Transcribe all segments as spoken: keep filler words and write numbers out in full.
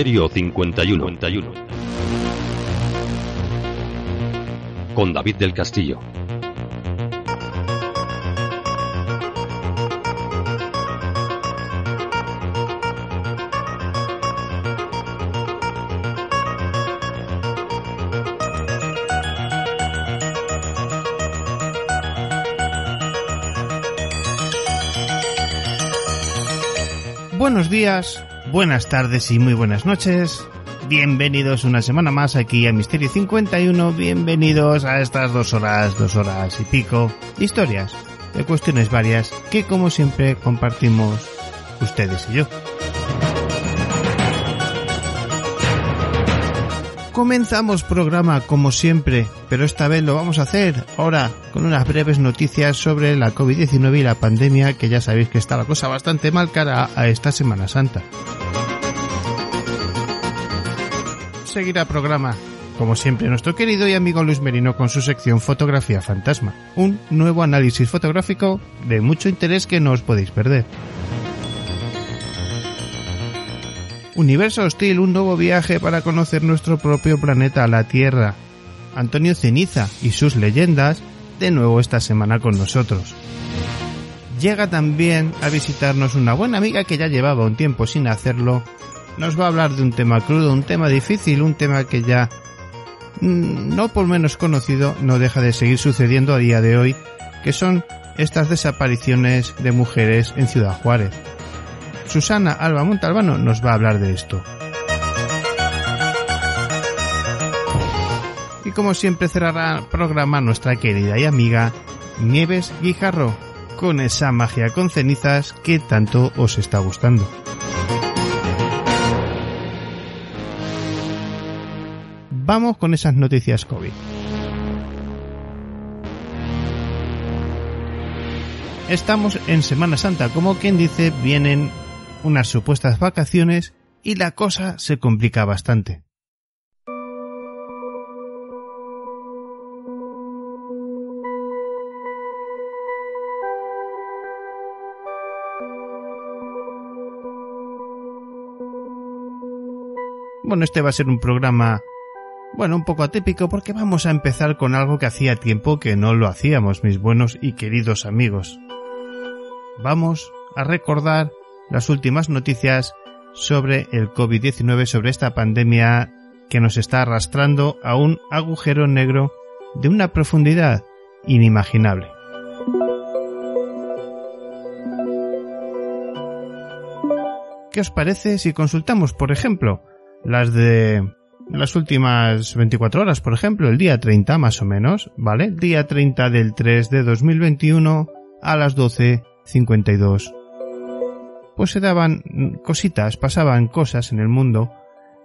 Misterio cincuenta y uno con David del Castillo. Buenos días, buenas tardes y muy buenas noches. Bienvenidos una semana más aquí a Misterio cincuenta y uno. Bienvenidos a estas dos horas, dos horas y pico de historias, de cuestiones varias que, como siempre, compartimos ustedes y yo. Comenzamos programa como siempre, pero esta vez lo vamos a hacer ahora con unas breves noticias sobre la COVID diecinueve y la pandemia, que ya sabéis que está la cosa bastante mal cara a esta Semana Santa. Seguirá programa, como siempre, nuestro querido y amigo Luis Merino con su sección Fotografía Fantasma, un nuevo análisis fotográfico de mucho interés que no os podéis perder. Universo Hostil, un nuevo viaje para conocer nuestro propio planeta, la Tierra. Antonio Ceniza y sus leyendas, de nuevo esta semana con nosotros. Llega también a visitarnos una buena amiga que ya llevaba un tiempo sin hacerlo. Nos va a hablar de un tema crudo, un tema difícil, un tema que ya, no por menos conocido, no deja de seguir sucediendo a día de hoy, que son estas desapariciones de mujeres en Ciudad Juárez. Susana Alba Montalbano nos va a hablar de esto. Y como siempre cerrará el programa nuestra querida y amiga Nieves Guijarro, con esa magia con cenizas que tanto os está gustando. Vamos con esas noticias COVID. Estamos en Semana Santa, como quien dice, vienen unas supuestas vacaciones y la cosa se complica bastante. Bueno, este va a ser un programa, bueno, un poco atípico, porque vamos a empezar con algo que hacía tiempo que no lo hacíamos, mis buenos y queridos amigos. Vamos a recordar las últimas noticias sobre el COVID diecinueve, sobre esta pandemia que nos está arrastrando a un agujero negro de una profundidad inimaginable. ¿Qué os parece si consultamos, por ejemplo, las de las últimas veinticuatro horas, por ejemplo, el día treinta más o menos, ¿vale? Día treinta del tres de dos mil veintiuno a las doce cincuenta y dos. Pues se daban cositas, pasaban cosas en el mundo,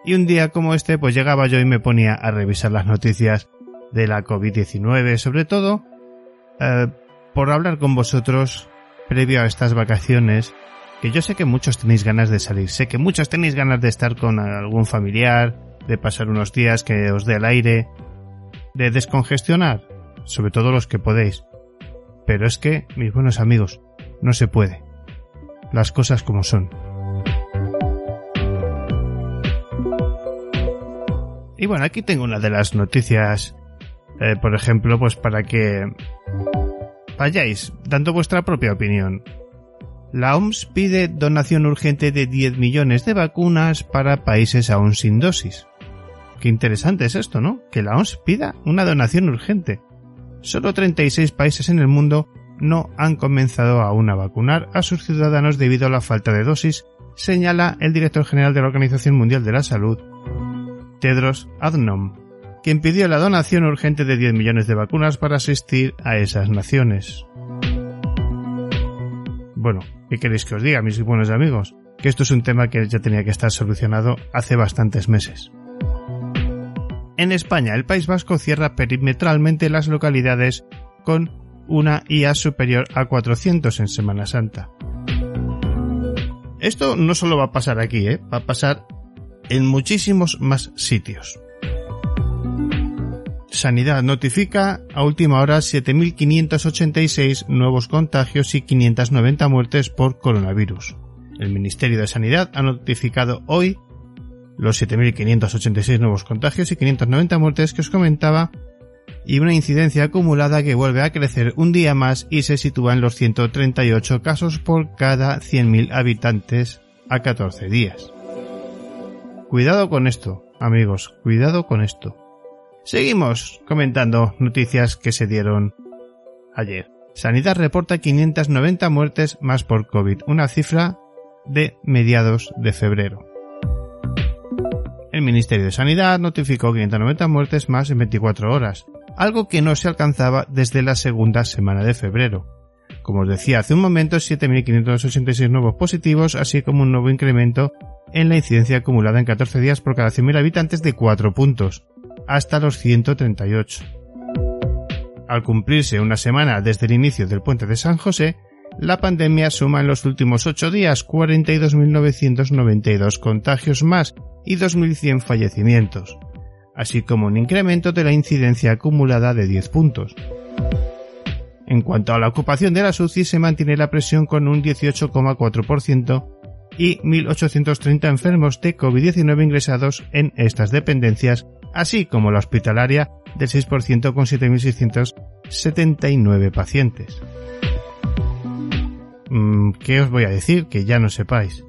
y un día como este pues llegaba yo y me ponía a revisar las noticias de la COVID diecinueve, sobre todo eh, por hablar con vosotros previo a estas vacaciones, que yo sé que muchos tenéis ganas de salir, sé que muchos tenéis ganas de estar con algún familiar, de pasar unos días que os dé el aire, de descongestionar, sobre todo los que podéis. Pero es que, mis buenos amigos, no se puede. Las cosas como son. Y bueno, aquí tengo una de las noticias, eh, por ejemplo, pues para que vayáis dando vuestra propia opinión. La O M S pide donación urgente de diez millones de vacunas para países aún sin dosis. Qué interesante es esto, ¿no? Que la O M S pida una donación urgente. Solo treinta y seis países en el mundo no han comenzado aún a vacunar a sus ciudadanos debido a la falta de dosis, señala el director general de la Organización Mundial de la Salud, Tedros Adhanom, quien pidió la donación urgente de diez millones de vacunas para asistir a esas naciones. Bueno, ¿qué queréis que os diga, mis buenos amigos? Que esto es un tema que ya tenía que estar solucionado hace bastantes meses. En España, el País Vasco cierra perimetralmente las localidades con una I A superior a cuatrocientos en Semana Santa. Esto no solo va a pasar aquí, ¿eh? Va a pasar en muchísimos más sitios. Sanidad notifica a última hora siete mil quinientos ochenta y seis nuevos contagios y quinientas noventa muertes por coronavirus. El Ministerio de Sanidad ha notificado hoy los siete mil quinientos ochenta y seis nuevos contagios y quinientas noventa muertes que os comentaba, y una incidencia acumulada que vuelve a crecer un día más y se sitúa en los ciento treinta y ocho casos por cada cien mil habitantes a catorce días. Cuidado con esto, amigos, cuidado con esto. Seguimos comentando noticias que se dieron ayer. Sanidad reporta quinientas noventa muertes más por COVID, una cifra de mediados de febrero. El Ministerio de Sanidad notificó quinientas noventa muertes más en veinticuatro horas, algo que no se alcanzaba desde la segunda semana de febrero. Como os decía hace un momento, siete mil quinientos ochenta y seis nuevos positivos, así como un nuevo incremento en la incidencia acumulada en catorce días por cada cien mil habitantes de cuatro puntos, hasta los ciento treinta y ocho. Al cumplirse una semana desde el inicio del puente de San José, la pandemia suma en los últimos ocho días cuarenta y dos mil novecientos noventa y dos contagios más y dos mil cien fallecimientos, así como un incremento de la incidencia acumulada de diez puntos. En cuanto a la ocupación de las U C I, se mantiene la presión con un dieciocho coma cuatro por ciento y mil ochocientos treinta enfermos de COVID diecinueve ingresados en estas dependencias, así como la hospitalaria del seis por ciento con siete mil seiscientos setenta y nueve pacientes. ¿Qué os voy a decir que ya no sepáis?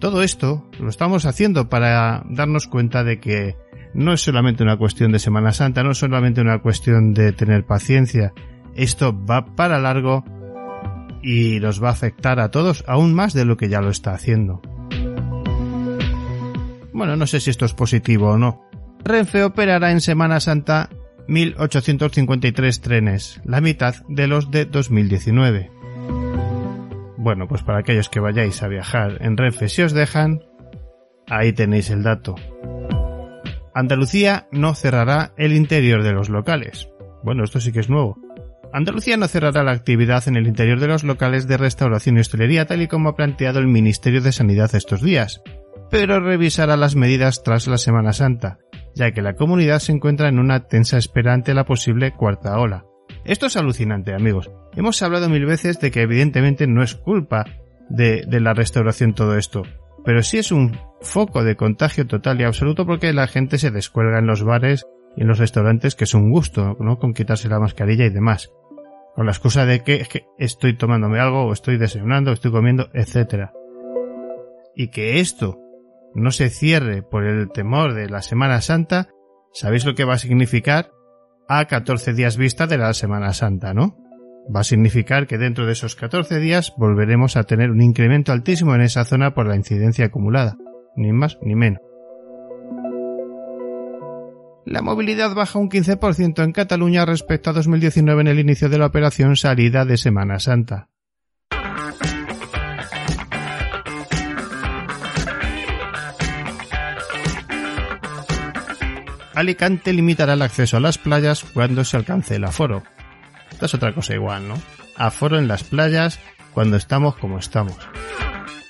Todo esto lo estamos haciendo para darnos cuenta de que no es solamente una cuestión de Semana Santa, no es solamente una cuestión de tener paciencia. Esto va para largo y nos va a afectar a todos aún más de lo que ya lo está haciendo. Bueno, no sé si esto es positivo o no. Renfe operará en Semana Santa mil ochocientos cincuenta y tres trenes, la mitad de los de dos mil diecinueve. Bueno, pues para aquellos que vayáis a viajar en Renfe, si os dejan, ahí tenéis el dato. Andalucía no cerrará el interior de los locales. Bueno, esto sí que es nuevo. Andalucía no cerrará la actividad en el interior de los locales de restauración y hostelería, tal y como ha planteado el Ministerio de Sanidad estos días, pero revisará las medidas tras la Semana Santa, ya que la comunidad se encuentra en una tensa espera ante la posible cuarta ola. Esto es alucinante, amigos. Hemos hablado mil veces de que evidentemente no es culpa de, de la restauración todo esto, pero sí es un foco de contagio total y absoluto porque la gente se descuelga en los bares y en los restaurantes, que es un gusto, ¿no?, con quitarse la mascarilla y demás, con la excusa de que, que estoy tomándome algo, o estoy desayunando, o estoy comiendo, etcétera. Y que esto no se cierre por el temor de la Semana Santa, ¿sabéis lo que va a significar? A catorce días vista de la Semana Santa, ¿no? Va a significar que dentro de esos catorce días volveremos a tener un incremento altísimo en esa zona por la incidencia acumulada, ni más ni menos. La movilidad baja un quince por ciento en Cataluña respecto a dos mil diecinueve en el inicio de la operación salida de Semana Santa. Alicante limitará el acceso a las playas cuando se alcance el aforo. Esta es otra cosa igual, ¿no? Aforo en las playas cuando estamos como estamos.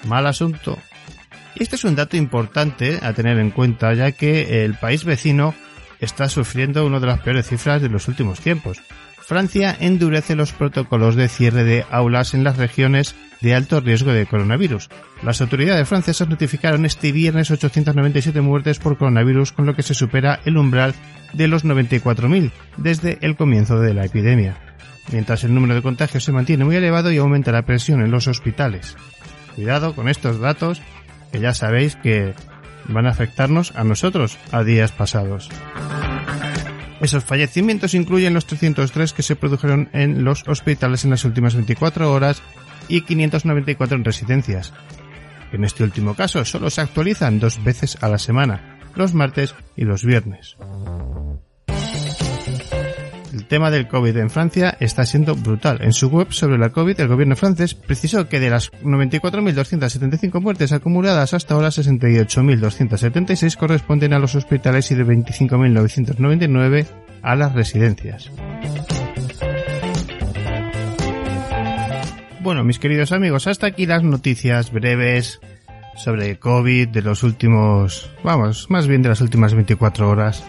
Mal asunto. Y este es un dato importante a tener en cuenta, ya que el país vecino está sufriendo una de las peores cifras de los últimos tiempos. Francia endurece los protocolos de cierre de aulas en las regiones de alto riesgo de coronavirus. Las autoridades francesas notificaron este viernes ochocientas noventa y siete muertes por coronavirus, con lo que se supera el umbral de los noventa y cuatro mil desde el comienzo de la epidemia, mientras el número de contagios se mantiene muy elevado y aumenta la presión en los hospitales. Cuidado con estos datos, que ya sabéis que van a afectarnos a nosotros a días pasados. Esos fallecimientos incluyen los trescientos tres que se produjeron en los hospitales en las últimas veinticuatro horas y quinientos noventa y cuatro en residencias. En este último caso solo se actualizan dos veces a la semana, los martes y los viernes. El tema del COVID en Francia está siendo brutal. En su web sobre la COVID, el gobierno francés precisó que de las noventa y cuatro mil doscientas setenta y cinco muertes acumuladas hasta ahora, sesenta y ocho mil doscientas setenta y seis corresponden a los hospitales y de veinticinco mil novecientas noventa y nueve a las residencias. Bueno, mis queridos amigos, hasta aquí las noticias breves sobre COVID de los últimos, vamos, más bien de las últimas veinticuatro horas,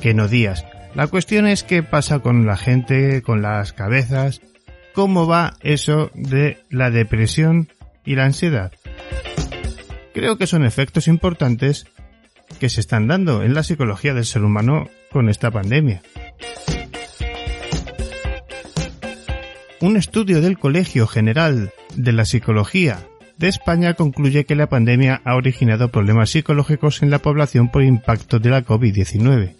que no días. La cuestión es qué pasa con la gente, con las cabezas, cómo va eso de la depresión y la ansiedad. Creo que son efectos importantes que se están dando en la psicología del ser humano con esta pandemia. Un estudio del Colegio General de la Psicología de España concluye que la pandemia ha originado problemas psicológicos en la población por impacto de la COVID diecinueve.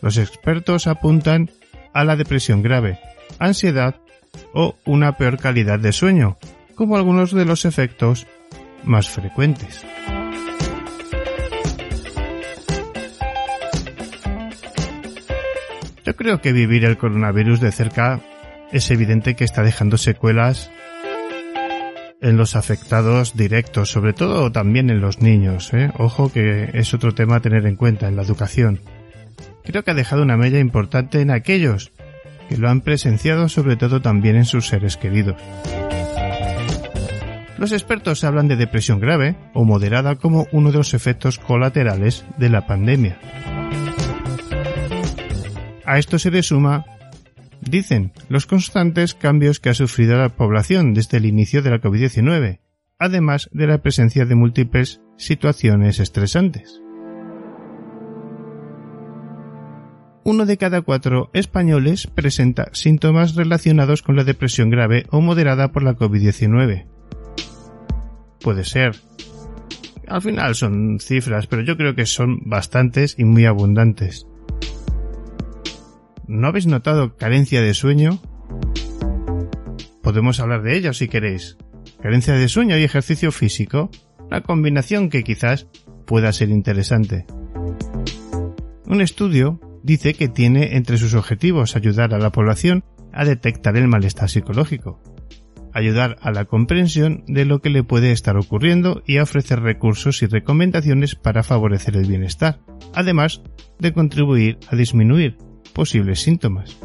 Los expertos apuntan a la depresión grave, ansiedad o una peor calidad de sueño, como algunos de los efectos más frecuentes. Yo creo que vivir el coronavirus de cerca es evidente que está dejando secuelas en los afectados directos, sobre todo también en los niños, ¿eh? Ojo, que es otro tema a tener en cuenta en la educación. Creo que ha dejado una mella importante en aquellos que lo han presenciado, sobre todo también en sus seres queridos. Los expertos hablan de depresión grave o moderada como uno de los efectos colaterales de la pandemia. A esto se le suma, dicen, los constantes cambios que ha sufrido la población desde el inicio de la COVID diecinueve, además de la presencia de múltiples situaciones estresantes. Uno de cada cuatro españoles presenta síntomas relacionados con la depresión grave o moderada por la COVID diecinueve. Puede ser. Al final son cifras, pero yo creo que son bastantes y muy abundantes. ¿No habéis notado carencia de sueño? Podemos hablar de ello si queréis. Carencia de sueño y ejercicio físico, una combinación que quizás pueda ser interesante. Un estudio dice que tiene entre sus objetivos ayudar a la población a detectar el malestar psicológico, ayudar a la comprensión de lo que le puede estar ocurriendo y ofrecer recursos y recomendaciones para favorecer el bienestar, además de contribuir a disminuir posibles síntomas.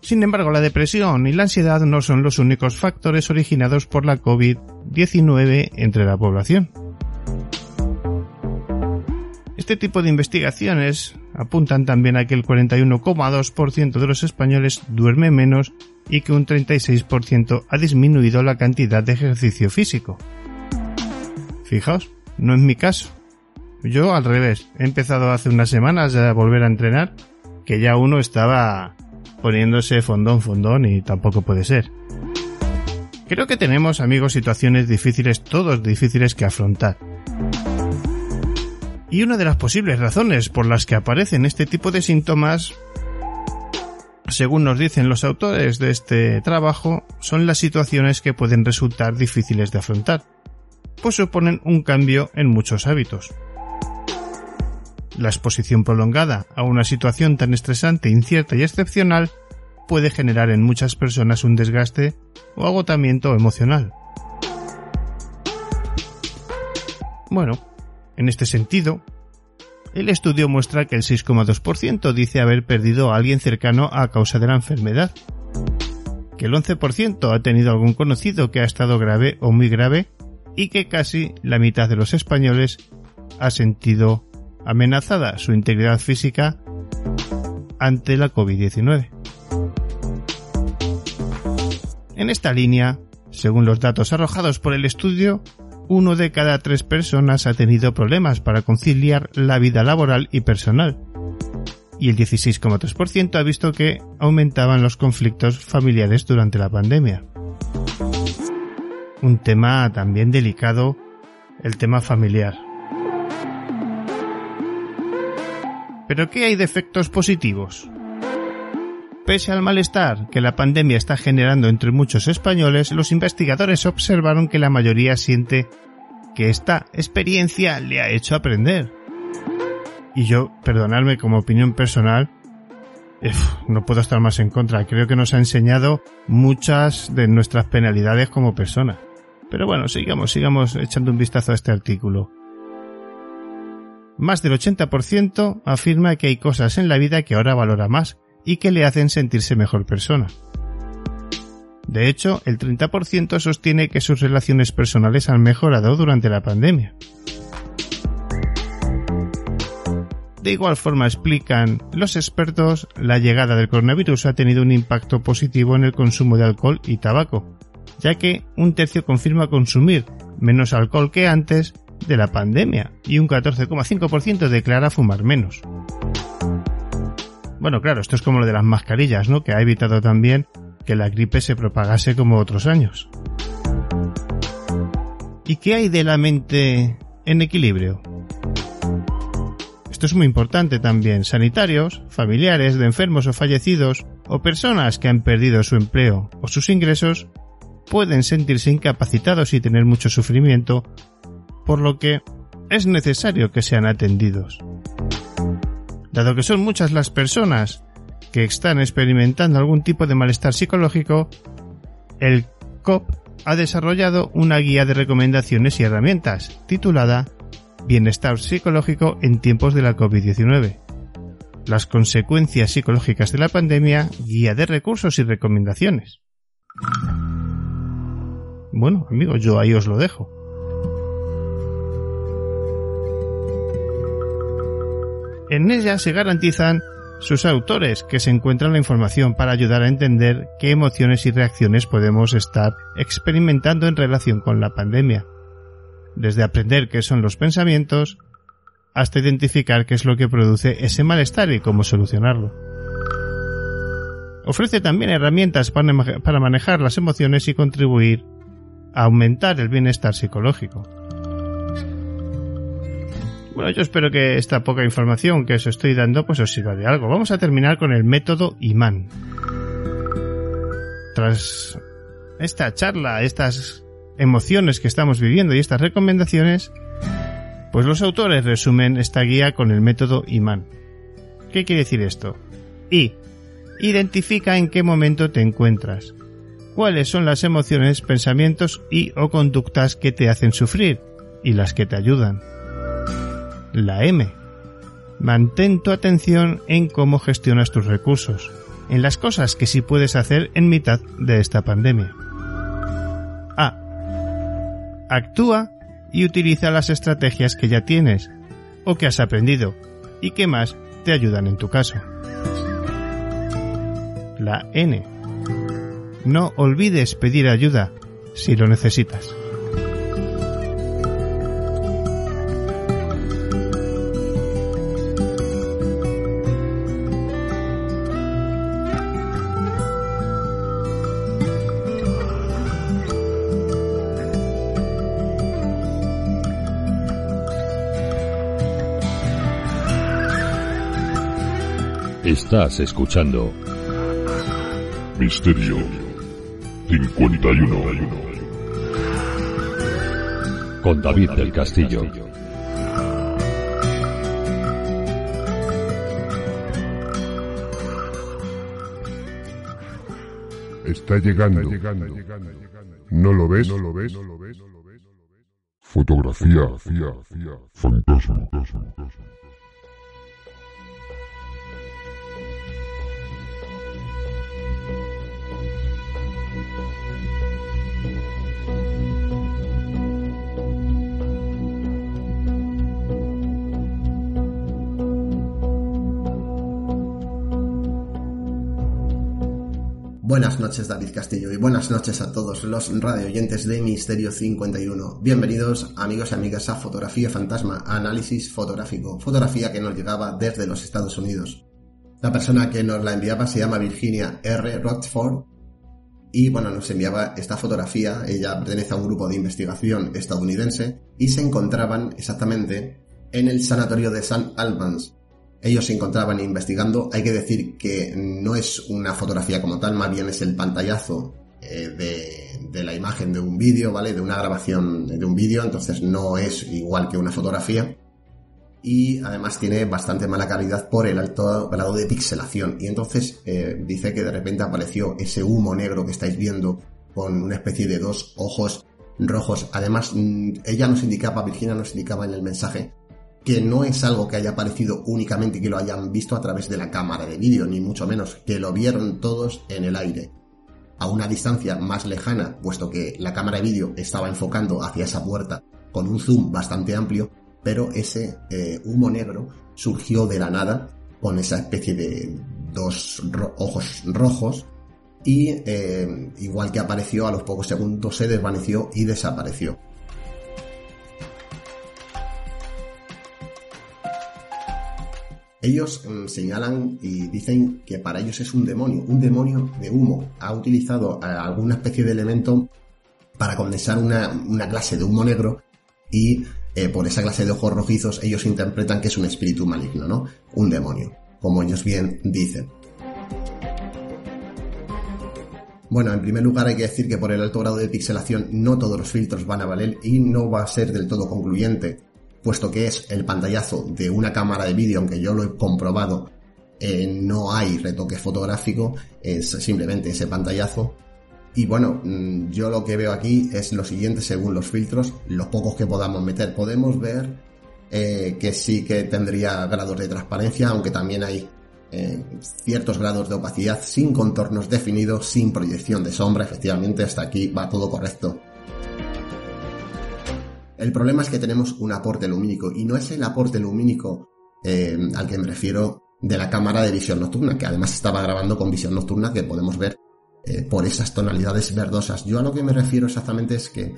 Sin embargo, la depresión y la ansiedad no son los únicos factores originados por la COVID diecinueve entre la población. Este tipo de investigaciones apuntan también a que el cuarenta y uno coma dos por ciento de los españoles duerme menos y que un treinta y seis por ciento ha disminuido la cantidad de ejercicio físico. Fijaos, no es mi caso. Yo al revés, he empezado hace unas semanas a volver a entrenar, que ya uno estaba poniéndose fondón fondón y tampoco puede ser. Creo que tenemos, amigos, situaciones difíciles, todos difíciles que afrontar. Y una de las posibles razones por las que aparecen este tipo de síntomas, según nos dicen los autores de este trabajo, son las situaciones que pueden resultar difíciles de afrontar, pues suponen un cambio en muchos hábitos. La exposición prolongada a una situación tan estresante, incierta y excepcional puede generar en muchas personas un desgaste o agotamiento emocional. Bueno, en este sentido, el estudio muestra que el seis coma dos por ciento dice haber perdido a alguien cercano a causa de la enfermedad, que el once por ciento ha tenido algún conocido que ha estado grave o muy grave y que casi la mitad de los españoles ha sentido amenazada su integridad física ante la COVID diecinueve. En esta línea, según los datos arrojados por el estudio, uno de cada tres personas ha tenido problemas para conciliar la vida laboral y personal, y el dieciséis coma tres por ciento ha visto que aumentaban los conflictos familiares durante la pandemia. Un tema también delicado, el tema familiar. ¿Pero qué hay de efectos positivos? Pese al malestar que la pandemia está generando entre muchos españoles, los investigadores observaron que la mayoría siente que esta experiencia le ha hecho aprender. Y yo, perdonadme como opinión personal, no puedo estar más en contra. Creo que nos ha enseñado muchas de nuestras penalidades como personas. Pero bueno, sigamos, sigamos echando un vistazo a este artículo. Más del ochenta por ciento afirma que hay cosas en la vida que ahora valora más y que le hacen sentirse mejor persona. De hecho, el treinta por ciento sostiene que sus relaciones personales han mejorado durante la pandemia. De igual forma, explican los expertos, la llegada del coronavirus ha tenido un impacto positivo en el consumo de alcohol y tabaco, ya que un tercio confirma consumir menos alcohol que antes de la pandemia y un catorce coma cinco por ciento declara fumar menos. Bueno, claro, esto es como lo de las mascarillas, ¿no?, que ha evitado también que la gripe se propagase como otros años. ¿Y qué hay de la mente en equilibrio? Esto es muy importante también. Sanitarios, familiares de enfermos o fallecidos, o personas que han perdido su empleo o sus ingresos, pueden sentirse incapacitados y tener mucho sufrimiento, por lo que es necesario que sean atendidos. Dado que son muchas las personas que están experimentando algún tipo de malestar psicológico, el C O P ha desarrollado una guía de recomendaciones y herramientas titulada Bienestar psicológico en tiempos de la COVID diecinueve. Las consecuencias psicológicas de la pandemia, guía de recursos y recomendaciones. Bueno, amigos, yo ahí os lo dejo. En ella se garantizan sus autores que se encuentran la información para ayudar a entender qué emociones y reacciones podemos estar experimentando en relación con la pandemia. Desde aprender qué son los pensamientos hasta identificar qué es lo que produce ese malestar y cómo solucionarlo. Ofrece también herramientas para manejar las emociones y contribuir a aumentar el bienestar psicológico. Bueno, yo espero que esta poca información que os estoy dando pues os sirva de algo. Vamos a terminar con el método imán. Tras esta charla, estas emociones que estamos viviendo y estas recomendaciones, pues los autores resumen esta guía con el método imán. ¿Qué quiere decir esto? I. Identifica en qué momento te encuentras. ¿Cuáles son las emociones, pensamientos y o conductas que te hacen sufrir y las que te ayudan? La M. Mantén tu atención en cómo gestionas tus recursos, en las cosas que sí puedes hacer en mitad de esta pandemia. A. Actúa y utiliza las estrategias que ya tienes o que has aprendido y que más te ayudan en tu caso. La N. No olvides pedir ayuda si lo necesitas. Estás escuchando Misterio cincuenta y uno con David del Castillo. Está llegando. ¿No lo ves? Fotografía Fantasma. Buenas noches, David Castillo, y buenas noches a todos los radioyentes de Misterio cincuenta y uno. Bienvenidos, amigos y amigas, a Fotografía Fantasma, análisis fotográfico, fotografía que nos llegaba desde los Estados Unidos. La persona que nos la enviaba se llama Virginia R. Rochford, y bueno, nos enviaba esta fotografía. Ella pertenece a un grupo de investigación estadounidense y se encontraban exactamente en el sanatorio de Saint Albans. Ellos se encontraban investigando. Hay que decir que no es una fotografía como tal, más bien es el pantallazo eh, de, de la imagen de un vídeo, ¿vale? De una grabación de un vídeo, entonces no es igual que una fotografía. Y además tiene bastante mala calidad por el alto grado de pixelación. Y entonces eh, dice que de repente apareció ese humo negro que estáis viendo con una especie de dos ojos rojos. Además, ella nos indicaba, Virginia nos indicaba en el mensaje, que no es algo que haya aparecido únicamente y que lo hayan visto a través de la cámara de vídeo, ni mucho menos, que lo vieron todos en el aire, a una distancia más lejana, puesto que la cámara de vídeo estaba enfocando hacia esa puerta con un zoom bastante amplio, pero ese eh, humo negro surgió de la nada con esa especie de dos ro- ojos rojos y eh, igual que apareció, a los pocos segundos se desvaneció y desapareció. Ellos mmm, señalan y dicen que para ellos es un demonio, un demonio de humo. Ha utilizado alguna especie de elemento para condensar una, una clase de humo negro y eh, por esa clase de ojos rojizos ellos interpretan que es un espíritu maligno, ¿no? Un demonio, como ellos bien dicen. Bueno, en primer lugar hay que decir que por el alto grado de pixelación no todos los filtros van a valer y no va a ser del todo concluyente, puesto que es el pantallazo de una cámara de vídeo, aunque yo lo he comprobado, eh, no hay retoque fotográfico, es simplemente ese pantallazo. Y bueno, yo lo que veo aquí es lo siguiente según los filtros, los pocos que podamos meter. Podemos ver eh, que sí que tendría grados de transparencia, aunque también hay eh, ciertos grados de opacidad, sin contornos definidos, sin proyección de sombra. Efectivamente, hasta aquí va todo correcto. El problema es que tenemos un aporte lumínico, y no es el aporte lumínico eh, al que me refiero de la cámara de visión nocturna, que además estaba grabando con visión nocturna, que podemos ver eh, por esas tonalidades verdosas. Yo a lo que me refiero exactamente es que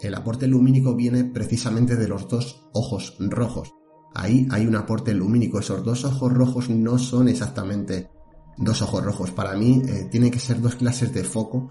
el aporte lumínico viene precisamente de los dos ojos rojos. Ahí hay un aporte lumínico. Esos dos ojos rojos no son exactamente dos ojos rojos. Para mí eh, tienen que ser dos clases de foco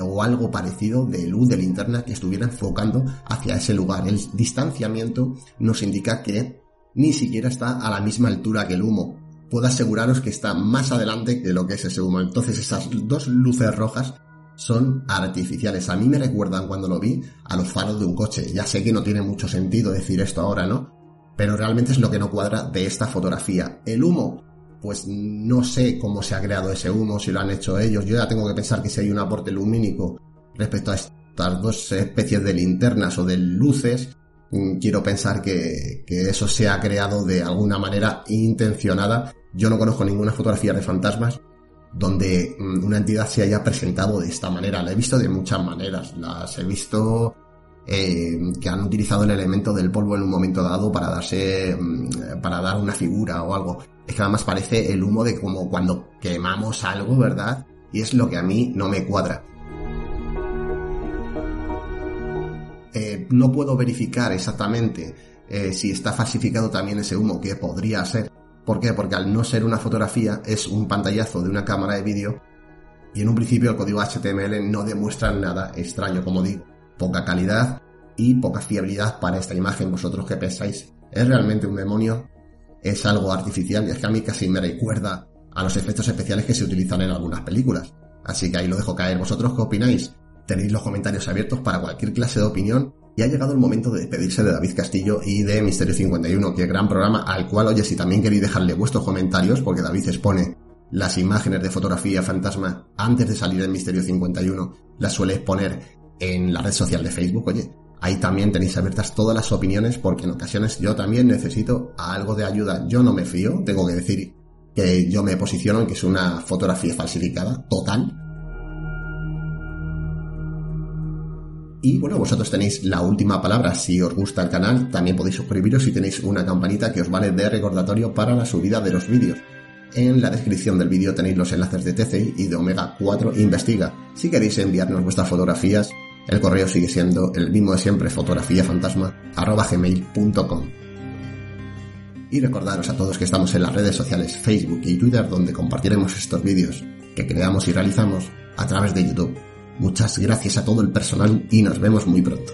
o algo parecido de luz de linterna que estuviera enfocando hacia ese lugar. El distanciamiento nos indica que ni siquiera está a la misma altura que el humo. Puedo aseguraros que está más adelante de lo que es ese humo. Entonces esas dos luces rojas son artificiales. A mí me recuerdan, cuando lo vi, a los faros de un coche. Ya sé que no tiene mucho sentido decir esto ahora, ¿no? Pero realmente es lo que no cuadra de esta fotografía. El humo, pues no sé cómo se ha creado ese humo, si lo han hecho ellos. Yo ya tengo que pensar que si hay un aporte lumínico respecto a estas dos especies de linternas o de luces, quiero pensar que, que eso se ha creado de alguna manera intencionada. Yo no conozco ninguna fotografía de fantasmas donde una entidad se haya presentado de esta manera. La he visto de muchas maneras. Las he visto eh, que han utilizado el elemento del polvo en un momento dado para darse, para dar una figura o algo. Es que además parece el humo de como cuando quemamos algo, ¿verdad? Y es lo que a mí no me cuadra. Eh, no puedo verificar exactamente eh, si está falsificado también ese humo, que podría ser. ¿Por qué? Porque al no ser una fotografía, es un pantallazo de una cámara de vídeo y en un principio el código H T M L no demuestra nada extraño. Como digo, poca calidad y poca fiabilidad para esta imagen. ¿Vosotros qué pensáis? ¿Es realmente un demonio? Es algo artificial, y es que a mí casi me recuerda a los efectos especiales que se utilizan en algunas películas. Así que ahí lo dejo caer. ¿Vosotros qué opináis? Tenéis los comentarios abiertos para cualquier clase de opinión. Y ha llegado el momento de despedirse de David Castillo y de Misterio cincuenta y uno, que gran programa, al cual, oye, si también queréis dejarle vuestros comentarios, porque David expone las imágenes de fotografía fantasma antes de salir en Misterio cincuenta y uno, las suele exponer en la red social de Facebook, oye. Ahí también tenéis abiertas todas las opiniones, porque en ocasiones yo también necesito algo de ayuda. Yo no me fío, tengo que decir que yo me posiciono en que es una fotografía falsificada, total. Y bueno, vosotros tenéis la última palabra. Si os gusta el canal, también podéis suscribiros y tenéis una campanita que os vale de recordatorio para la subida de los vídeos. En la descripción del vídeo tenéis los enlaces de T C I y de Omega cuatro Investiga. Si queréis enviarnos vuestras fotografías, el correo sigue siendo el mismo de siempre, fotografiafantasma arroba gmail punto com. Y recordaros a todos que estamos en las redes sociales Facebook y Twitter, donde compartiremos estos vídeos que creamos y realizamos a través de YouTube. Muchas gracias a todo el personal y nos vemos muy pronto.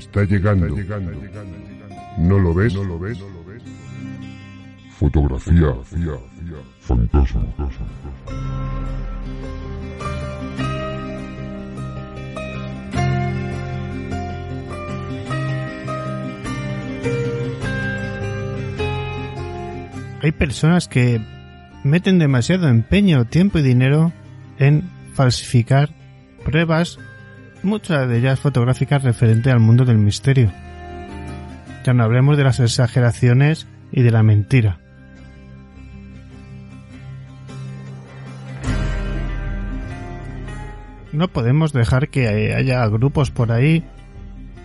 Está llegando. ¿No lo ves? Fotografía fantasma. Hay personas que meten demasiado empeño, tiempo y dinero en falsificar pruebas, muchas de ellas fotográficas, referente al mundo del misterio. Ya no hablemos de las exageraciones y de la mentira. No podemos dejar que haya grupos por ahí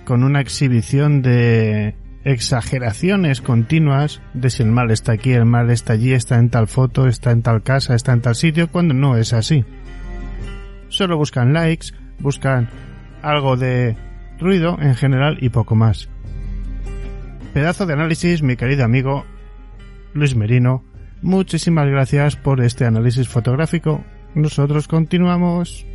con una exhibición de exageraciones continuas de si el mal está aquí, el mal está allí, está en tal foto, está en tal casa, está en tal sitio, cuando no es así. Solo buscan likes, buscan algo de ruido en general y poco más. Pedazo de análisis, mi querido amigo Luis Merino. Muchísimas gracias por este análisis fotográfico. Nosotros continuamos.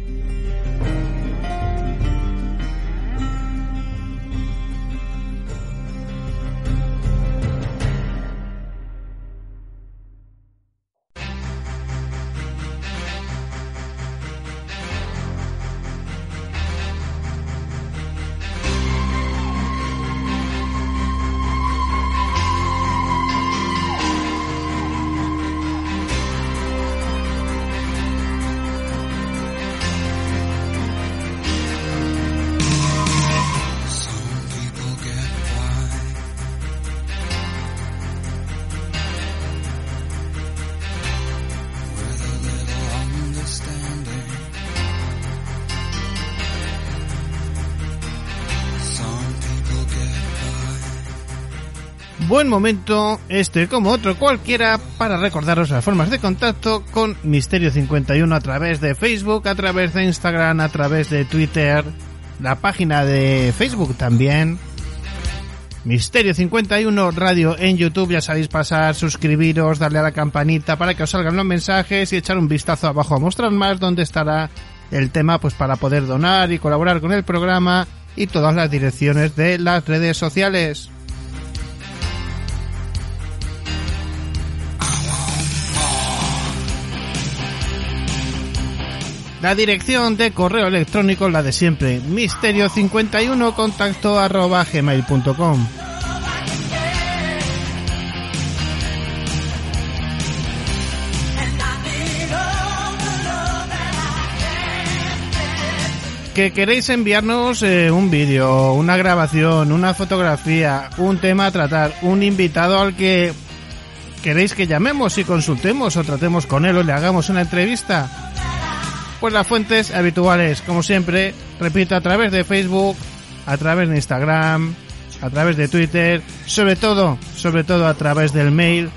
Buen momento, este como otro cualquiera, para recordaros las formas de contacto con Misterio cincuenta y uno a través de Facebook, a través de Instagram, a través de Twitter, la página de Facebook también, Misterio cincuenta y uno Radio en YouTube, ya sabéis pasar, suscribiros, darle a la campanita para que os salgan los mensajes y echar un vistazo abajo a mostrar más, donde estará el tema pues para poder donar y colaborar con el programa y todas las direcciones de las redes sociales. La dirección de correo electrónico, la de siempre, misterio cincuenta y uno contacto arroba gmail punto com. Que queréis enviarnos eh, un vídeo, una grabación, una fotografía, un tema a tratar, un invitado al que queréis que llamemos y consultemos o tratemos con él o le hagamos una entrevista. Pues las fuentes habituales, como siempre, repito, a través de Facebook, a través de Instagram, a través de Twitter, sobre todo, sobre todo a través del mail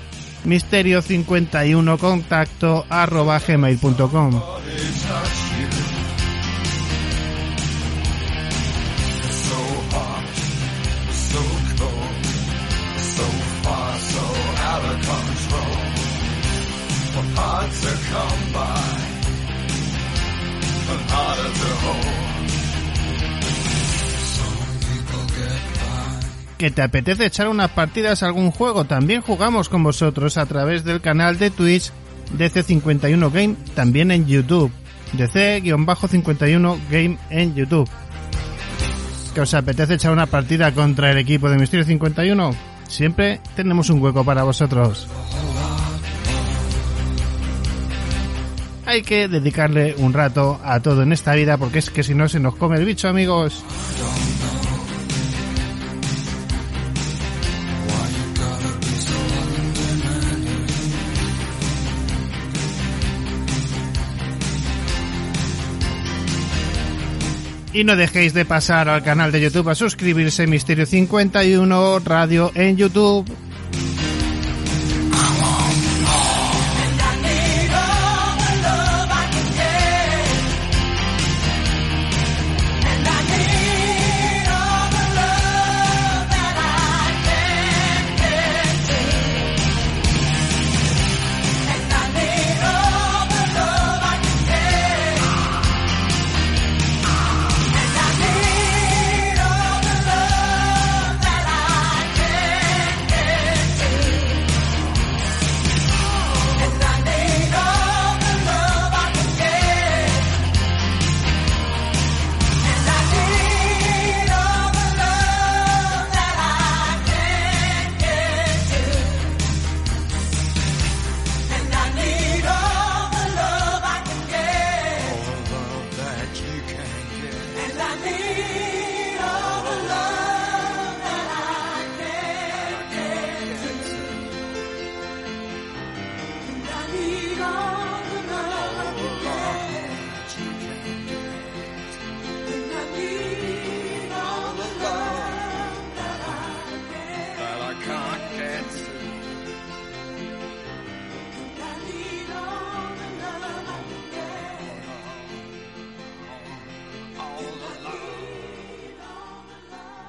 misterio cincuenta y uno contacto arroba gmail punto com. ¿Que te apetece echar unas partidas a algún juego? También jugamos con vosotros a través del canal de Twitch D C cincuenta y uno Game, también en YouTube, D C cincuenta y uno Game en YouTube. ¿Que os apetece echar una partida contra el equipo de Misterio cincuenta y uno? Siempre tenemos un hueco para vosotros. Hay que dedicarle un rato a todo en esta vida, porque es que si no se nos come el bicho, amigos. Y no dejéis de pasar al canal de YouTube a suscribirse, Misterio cincuenta y uno Radio en YouTube.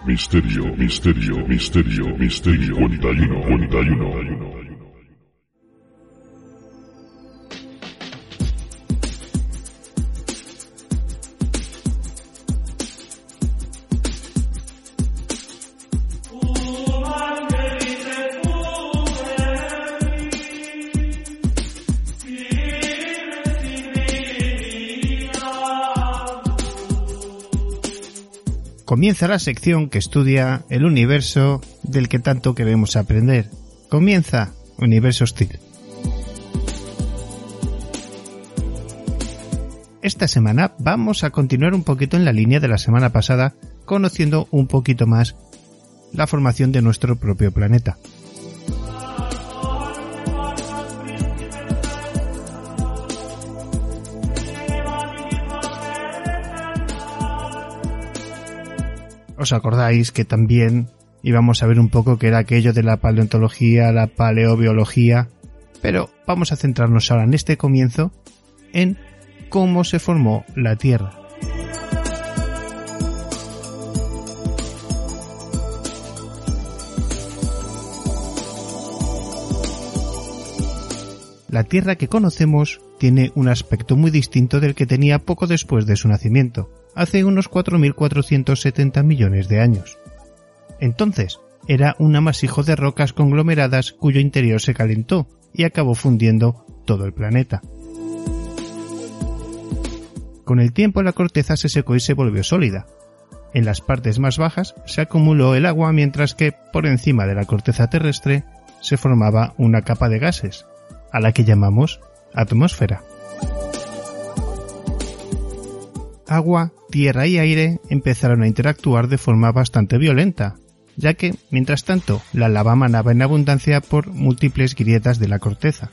Misterio, misterio, misterio, misterio cincuenta y uno, cincuenta y uno. Comienza la sección que estudia el universo del que tanto queremos aprender. Comienza Universo Hostil. Esta semana vamos a continuar un poquito en la línea de la semana pasada, conociendo un poquito más la formación de nuestro propio planeta. ¿Os acordáis que también íbamos a ver un poco qué era aquello de la paleontología, la paleobiología? Pero vamos a centrarnos ahora en este comienzo en cómo se formó la Tierra. La Tierra que conocemos tiene un aspecto muy distinto del que tenía poco después de su nacimiento, hace unos cuatro mil cuatrocientos setenta millones de años. Entonces, era un amasijo de rocas conglomeradas cuyo interior se calentó y acabó fundiendo todo el planeta. Con el tiempo la corteza se secó y se volvió sólida. En las partes más bajas se acumuló el agua, mientras que, por encima de la corteza terrestre, se formaba una capa de gases, a la que llamamos atmósfera. Agua, tierra y aire empezaron a interactuar de forma bastante violenta, ya que, mientras tanto, la lava manaba en abundancia por múltiples grietas de la corteza,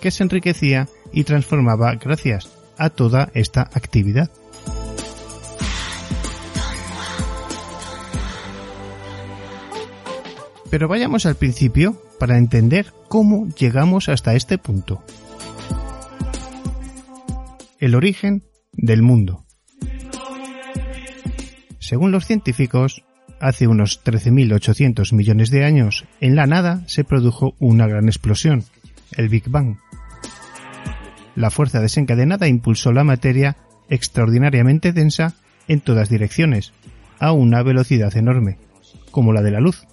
que se enriquecía y transformaba gracias a toda esta actividad. Pero vayamos al principio para entender cómo llegamos hasta este punto. El origen del mundo. Según los científicos, hace unos trece mil ochocientos millones de años, en la nada se produjo una gran explosión, el Big Bang. La fuerza desencadenada impulsó la materia extraordinariamente densa en todas direcciones, a una velocidad enorme, como la de la luz.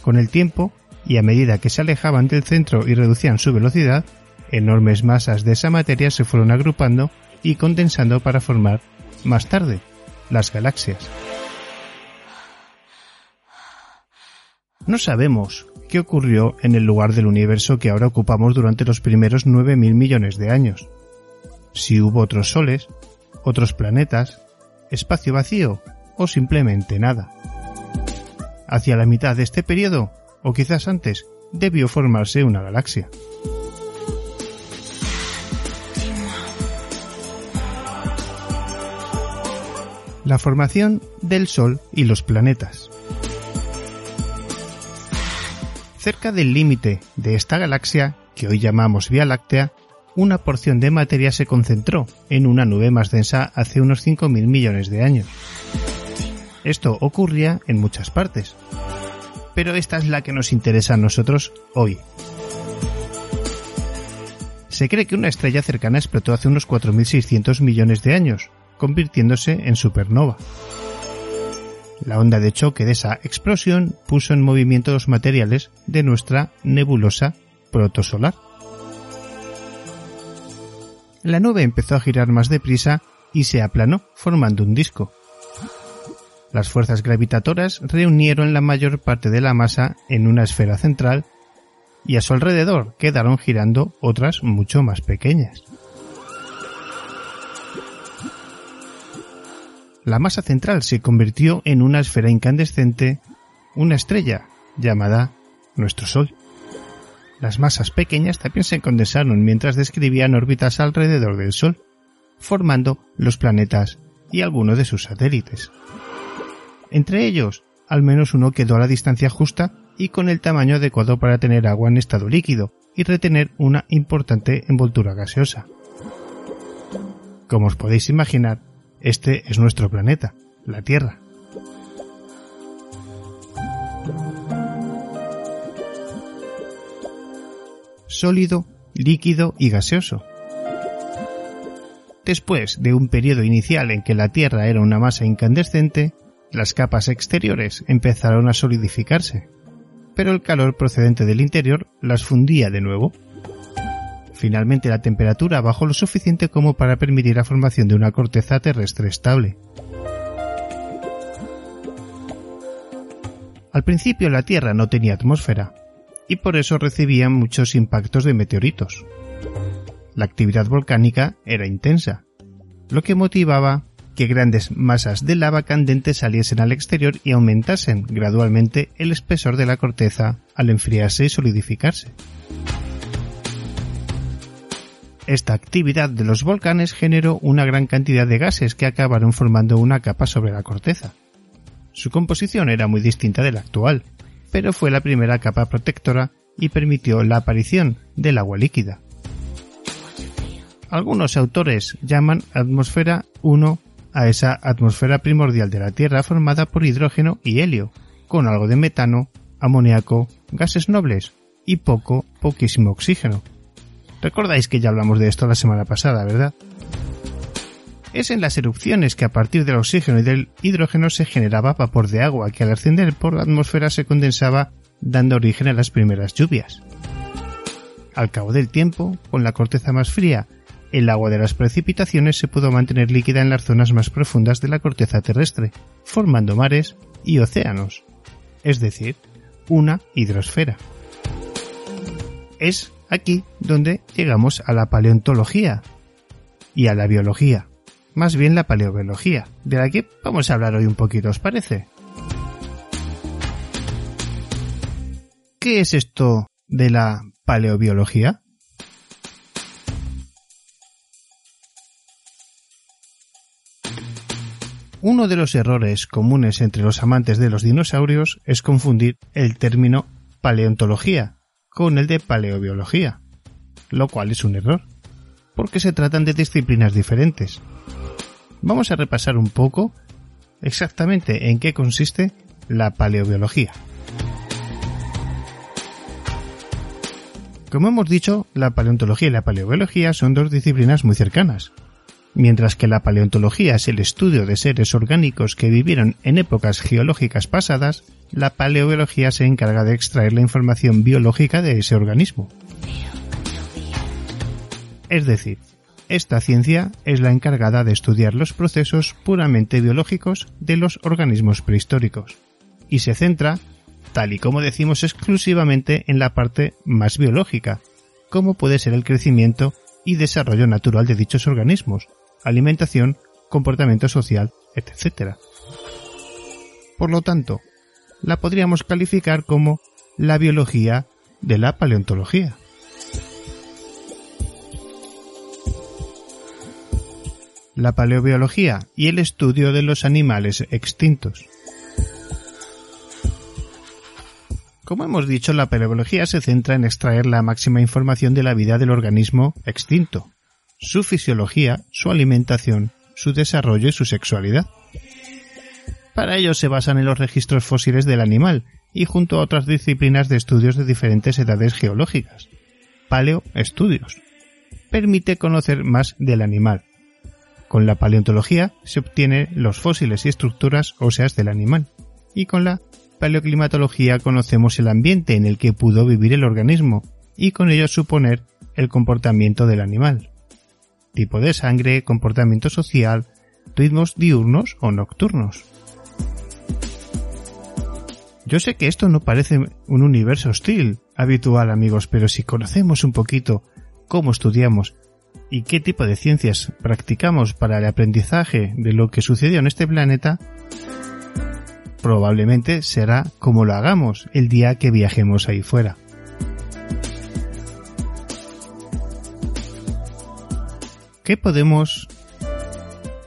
Con el tiempo, y a medida que se alejaban del centro y reducían su velocidad, enormes masas de esa materia se fueron agrupando y condensando para formar, más tarde, las galaxias. No sabemos qué ocurrió en el lugar del universo que ahora ocupamos durante los primeros nueve mil millones de años. Si hubo otros soles, otros planetas, espacio vacío o simplemente nada. Hacia la mitad de este periodo, o quizás antes, debió formarse una galaxia. La formación del Sol y los planetas. Cerca del límite de esta galaxia, que hoy llamamos Vía Láctea, una porción de materia se concentró en una nube más densa hace unos cinco mil millones de años. Esto ocurría en muchas partes, pero esta es la que nos interesa a nosotros hoy. Se cree que una estrella cercana explotó hace unos cuatro mil seiscientos millones de años, convirtiéndose en supernova. La onda de choque de esa explosión puso en movimiento los materiales de nuestra nebulosa protosolar. La nube empezó a girar más deprisa y se aplanó, formando un disco. Las fuerzas gravitatorias reunieron la mayor parte de la masa en una esfera central y a su alrededor quedaron girando otras mucho más pequeñas. La masa central se convirtió en una esfera incandescente, una estrella llamada nuestro Sol. Las masas pequeñas también se condensaron mientras describían órbitas alrededor del Sol, formando los planetas y algunos de sus satélites. Entre ellos, al menos uno quedó a la distancia justa y con el tamaño adecuado para tener agua en estado líquido y retener una importante envoltura gaseosa. Como os podéis imaginar, este es nuestro planeta, la Tierra. Sólido, líquido y gaseoso. Después de un periodo inicial en que la Tierra era una masa incandescente, las capas exteriores empezaron a solidificarse, pero el calor procedente del interior las fundía de nuevo. Finalmente la temperatura bajó lo suficiente como para permitir la formación de una corteza terrestre estable. Al principio la Tierra no tenía atmósfera, y por eso recibía muchos impactos de meteoritos. La actividad volcánica era intensa, lo que motivaba que grandes masas de lava candente saliesen al exterior y aumentasen gradualmente el espesor de la corteza al enfriarse y solidificarse. Esta actividad de los volcanes generó una gran cantidad de gases que acabaron formando una capa sobre la corteza. Su composición era muy distinta de la actual, pero fue la primera capa protectora y permitió la aparición del agua líquida. Algunos autores llaman atmósfera uno a esa atmósfera primordial de la Tierra formada por hidrógeno y helio, con algo de metano, amoníaco, gases nobles y poco, poquísimo oxígeno. Recordáis que ya hablamos de esto la semana pasada, ¿verdad? Es en las erupciones que a partir del oxígeno y del hidrógeno se generaba vapor de agua que al ascender por la atmósfera se condensaba dando origen a las primeras lluvias. Al cabo del tiempo, con la corteza más fría, el agua de las precipitaciones se pudo mantener líquida en las zonas más profundas de la corteza terrestre, formando mares y océanos, es decir, una hidrosfera. Es aquí donde llegamos a la paleontología y a la biología, más bien la paleobiología, de la que vamos a hablar hoy un poquito, ¿os parece? ¿Qué es esto de la paleobiología? Uno de los errores comunes entre los amantes de los dinosaurios es confundir el término paleontología con el de paleobiología, lo cual es un error, porque se tratan de disciplinas diferentes. Vamos a repasar un poco exactamente en qué consiste la paleobiología. Como hemos dicho, la paleontología y la paleobiología son dos disciplinas muy cercanas. Mientras que la paleontología es el estudio de seres orgánicos que vivieron en épocas geológicas pasadas, la paleobiología se encarga de extraer la información biológica de ese organismo. Es decir, esta ciencia es la encargada de estudiar los procesos puramente biológicos de los organismos prehistóricos, y se centra, tal y como decimos, exclusivamente en la parte más biológica, como puede ser el crecimiento y desarrollo natural de dichos organismos, alimentación, comportamiento social, etcétera. Por lo tanto, la podríamos calificar como la biología de la paleontología. La paleobiología y el estudio de los animales extintos. Como hemos dicho, la paleobiología se centra en extraer la máxima información de la vida del organismo extinto, su fisiología, su alimentación, su desarrollo y su sexualidad. Para ello se basan en los registros fósiles del animal y junto a otras disciplinas de estudios de diferentes edades geológicas, paleoestudios. Permite conocer más del animal. Con la paleontología se obtienen los fósiles y estructuras óseas del animal, y con la paleoclimatología conocemos el ambiente en el que pudo vivir el organismo y con ello suponer el comportamiento del animal. Tipo de sangre, comportamiento social, ritmos diurnos o nocturnos. Yo sé que esto no parece un universo hostil habitual, amigos, pero si conocemos un poquito cómo estudiamos y qué tipo de ciencias practicamos para el aprendizaje de lo que sucedió en este planeta, probablemente será como lo hagamos el día que viajemos ahí fuera. ¿Qué podemos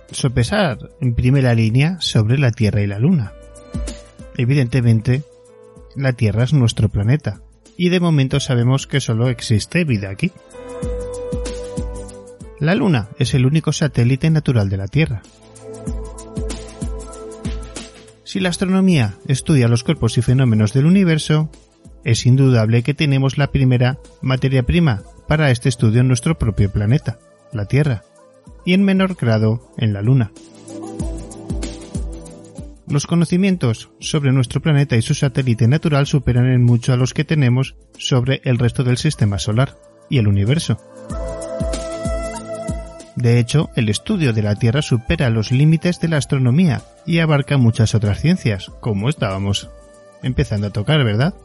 sopesar en primera línea sobre la Tierra y la Luna? Evidentemente, la Tierra es nuestro planeta, y de momento sabemos que solo existe vida aquí. La Luna es el único satélite natural de la Tierra. Si la astronomía estudia los cuerpos y fenómenos del universo, es indudable que tenemos la primera materia prima para este estudio en nuestro propio planeta, la Tierra, y en menor grado en la Luna. Los conocimientos sobre nuestro planeta y su satélite natural superan en mucho a los que tenemos sobre el resto del sistema solar y el universo. De hecho, el estudio de la Tierra supera los límites de la astronomía y abarca muchas otras ciencias, como estábamos empezando a tocar, ¿verdad?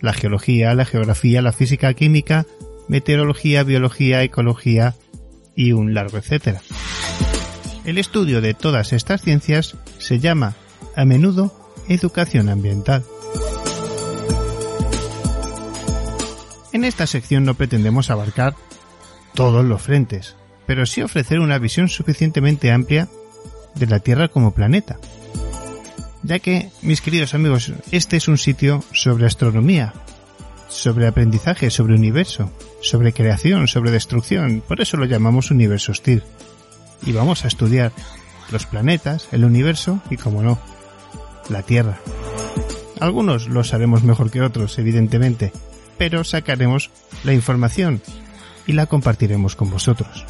La geología, la geografía, la física, química, meteorología, biología, ecología y un largo etcétera. El estudio de todas estas ciencias se llama a menudo educación ambiental. En esta sección no pretendemos abarcar todos los frentes, pero sí ofrecer una visión suficientemente amplia de la Tierra como planeta, ya que, mis queridos amigos, este es un sitio sobre astronomía, sobre aprendizaje, sobre universo, sobre creación, sobre destrucción, por eso lo llamamos Universo Hostil, y vamos a estudiar los planetas, el universo y, como no, la Tierra. Algunos los haremos mejor que otros, evidentemente, pero sacaremos la información y la compartiremos con vosotros.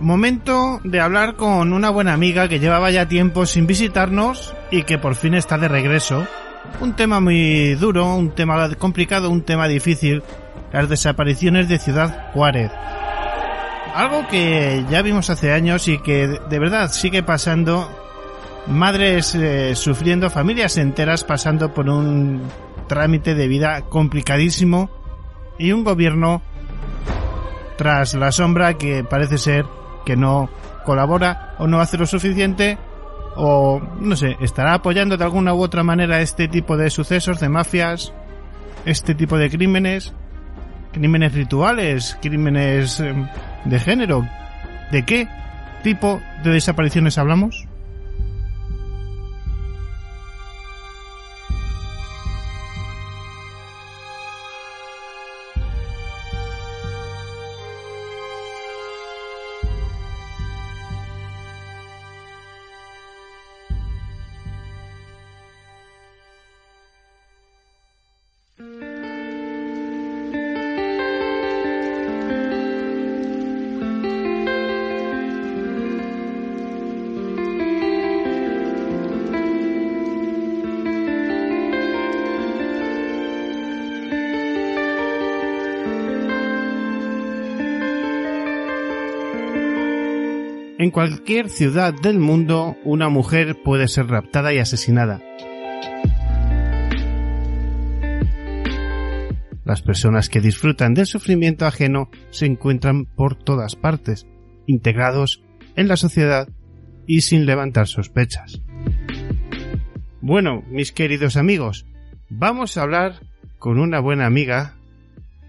Momento de hablar con una buena amiga que llevaba ya tiempo sin visitarnos y que por fin está de regreso. Un tema muy duro, un tema complicado, un tema difícil: las desapariciones de Ciudad Juárez. Algo que ya vimos hace años y que de verdad sigue pasando. Madres eh, sufriendo, familias enteras pasando por un trámite de vida complicadísimo y un gobierno tras la sombra que parece ser que no colabora o no hace lo suficiente, o no sé, estará apoyando de alguna u otra manera este tipo de sucesos, de mafias, este tipo de crímenes, crímenes rituales, crímenes eh, de género. ¿De qué tipo de desapariciones hablamos? En cualquier ciudad del mundo, una mujer puede ser raptada y asesinada. Las personas que disfrutan del sufrimiento ajeno se encuentran por todas partes, integrados en la sociedad y sin levantar sospechas. Bueno, mis queridos amigos, vamos a hablar con una buena amiga,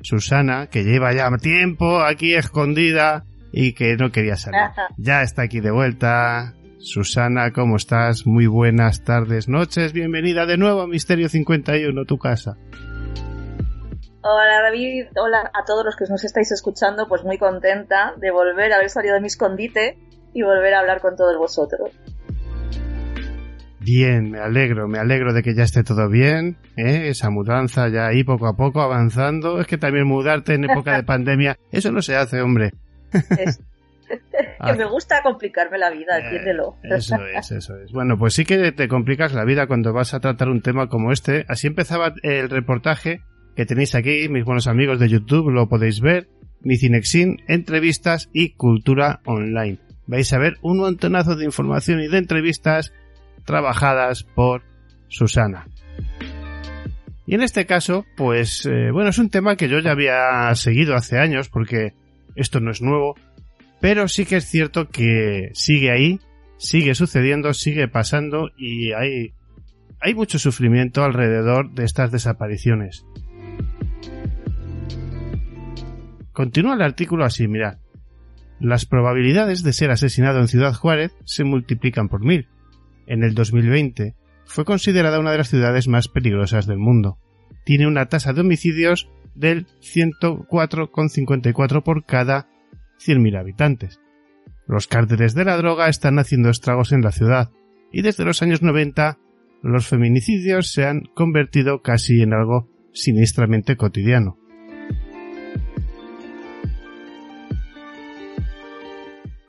Susana, que lleva ya tiempo aquí escondida y que no quería salir. Ya está aquí de vuelta. Susana, ¿cómo estás? Muy buenas tardes, noches. Bienvenida de nuevo a Misterio cincuenta y uno, tu casa. Hola, David. Hola a todos los que nos estáis escuchando. Pues muy contenta de volver a haber salido de mi escondite y volver a hablar con todos vosotros. Bien, me alegro, me alegro de que ya esté todo bien, ¿eh? Esa mudanza ya ahí poco a poco avanzando. Es que también mudarte en época de pandemia, eso no se hace, hombre. Es que me gusta complicarme la vida, entiéndelo. Eso es, eso es. Bueno, pues sí que te complicas la vida cuando vas a tratar un tema como este. Así empezaba el reportaje que tenéis aquí, mis buenos amigos de YouTube, lo podéis ver. Micinexin, entrevistas y cultura online. Vais a ver un montonazo de información y de entrevistas trabajadas por Susana. Y en este caso, pues, eh, bueno, es un tema que yo ya había seguido hace años, porque esto no es nuevo, pero sí que es cierto que sigue ahí, sigue sucediendo, sigue pasando, y hay, hay mucho sufrimiento alrededor de estas desapariciones. Continúa el artículo así, mirad. Las probabilidades de ser asesinado en Ciudad Juárez se multiplican por mil. En el dos mil veinte... fue considerada una de las ciudades más peligrosas del mundo. Tiene una tasa de homicidios del ciento cuatro coma cincuenta y cuatro por cada cien mil habitantes. Los cárteles de la droga están haciendo estragos en la ciudad, y desde los años noventa los feminicidios se han convertido casi en algo siniestramente cotidiano.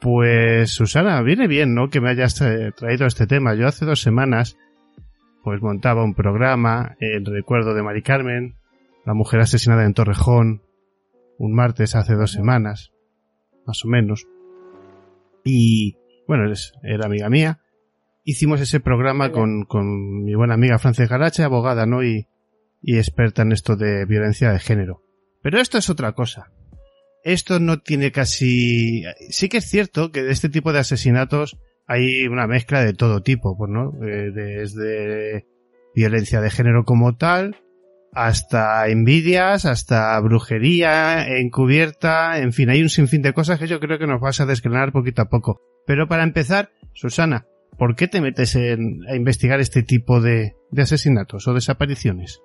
Pues Susana, viene bien, ¿no?, que me hayas traído este tema. Yo hace dos semanas pues montaba un programa, el recuerdo de Mari Carmen, la mujer asesinada en Torrejón, un martes hace dos semanas, más o menos. Y, bueno, era amiga mía. Hicimos ese programa con, con mi buena amiga Francia Garache, abogada, ¿no?, y, y experta en esto de violencia de género. Pero esto es otra cosa. Esto no tiene casi... Sí que es cierto que de este tipo de asesinatos hay una mezcla de todo tipo, pues, ¿no? Desde violencia de género como tal, hasta envidias, hasta brujería encubierta, en fin, hay un sinfín de cosas que yo creo que nos vas a desgranar poquito a poco. Pero para empezar, Susana, ¿por qué te metes en, a investigar este tipo de, de asesinatos o desapariciones?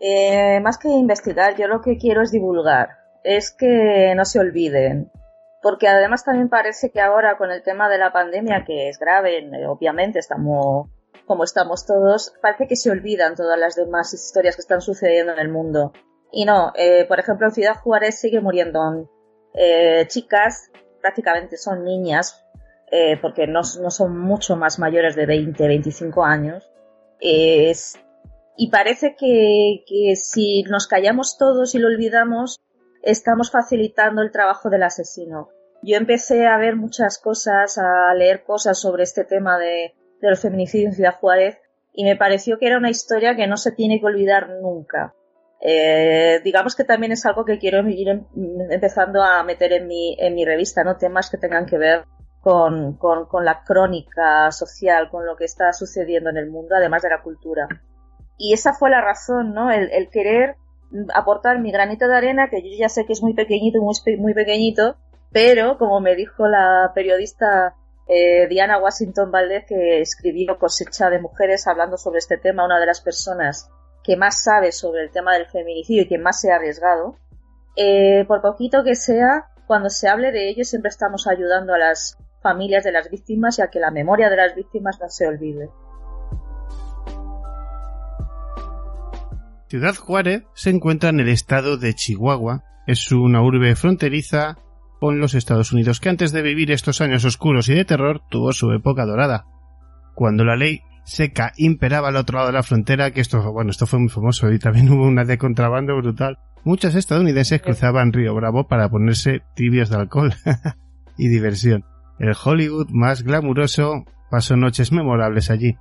Eh, más que investigar, yo lo que quiero es divulgar, es que no se olviden. Porque además también parece que ahora con el tema de la pandemia, que es grave, obviamente estamos como estamos todos, parece que se olvidan todas las demás historias que están sucediendo en el mundo. Y no, eh, por ejemplo en Ciudad Juárez sigue muriendo eh, chicas, prácticamente son niñas, eh, porque no, no son mucho más mayores de veinte, veinticinco años. Eh, es, y parece que, que si nos callamos todos y lo olvidamos, estamos facilitando el trabajo del asesino. Yo empecé a ver muchas cosas, a leer cosas sobre este tema de, de los feminicidios en Ciudad Juárez, y me pareció que era una historia que no se tiene que olvidar nunca. Eh, digamos que también es algo que quiero ir em, empezando a meter en mi, en mi revista, ¿no? Temas que tengan que ver con, con, con la crónica social, con lo que está sucediendo en el mundo, además de la cultura. Y esa fue la razón, ¿no? El, el querer aportar mi granito de arena, que yo ya sé que es muy pequeñito, muy, muy pequeñito, pero como me dijo la periodista eh, Diana Washington Valdez, que escribió Cosecha de Mujeres hablando sobre este tema, una de las personas que más sabe sobre el tema del feminicidio y que más se ha arriesgado, eh, por poquito que sea, cuando se hable de ello siempre estamos ayudando a las familias de las víctimas y a que la memoria de las víctimas no se olvide. Ciudad Juárez se encuentra en el estado de Chihuahua, es una urbe fronteriza con los Estados Unidos que antes de vivir estos años oscuros y de terror tuvo su época dorada, cuando la ley seca imperaba al otro lado de la frontera, que esto, bueno, esto fue muy famoso y también hubo una de contrabando brutal. Muchos estadounidenses cruzaban Río Bravo para ponerse tibios de alcohol y diversión. El Hollywood más glamuroso pasó noches memorables allí.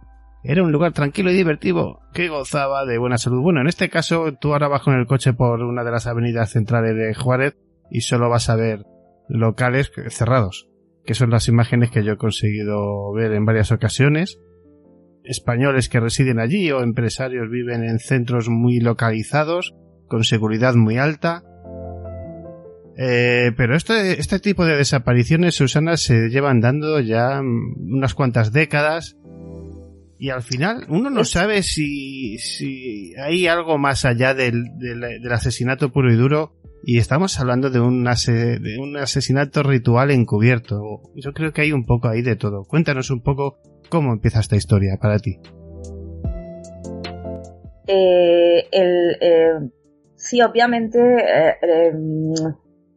Era un lugar tranquilo y divertido que gozaba de buena salud. Bueno, en este caso, tú ahora vas con el coche por una de las avenidas centrales de Juárez y solo vas a ver locales cerrados, que son las imágenes que yo he conseguido ver en varias ocasiones. Españoles que residen allí o empresarios viven en centros muy localizados, con seguridad muy alta. Eh, pero este, este tipo de desapariciones, Susana, se llevan dando ya unas cuantas décadas. Y al final uno no sabe si, si hay algo más allá del, del, del asesinato puro y duro, y estamos hablando de un, ase, de un asesinato ritual encubierto. Yo creo que hay un poco ahí de todo. Cuéntanos un poco cómo empieza esta historia para ti. Eh, el, eh, sí, obviamente eh, eh,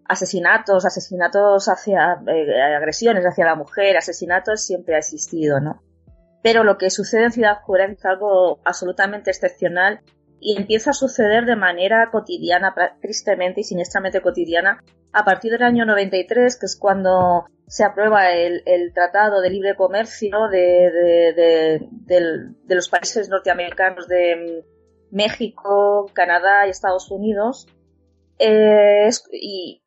asesinatos, asesinatos hacia eh, agresiones hacia la mujer, asesinatos siempre ha existido, ¿no? Pero lo que sucede en Ciudad Juárez es algo absolutamente excepcional y empieza a suceder de manera cotidiana, tristemente y siniestramente cotidiana, a partir del año noventa y tres, que es cuando se aprueba el, el Tratado de Libre Comercio de, de, de, de, de los países norteamericanos de México, Canadá y Estados Unidos, eh, y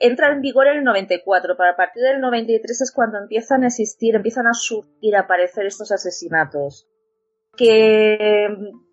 entra en vigor en el noventa y cuatro, pero a partir del noventa y tres es cuando empiezan a existir, empiezan a surgir, a aparecer estos asesinatos. Que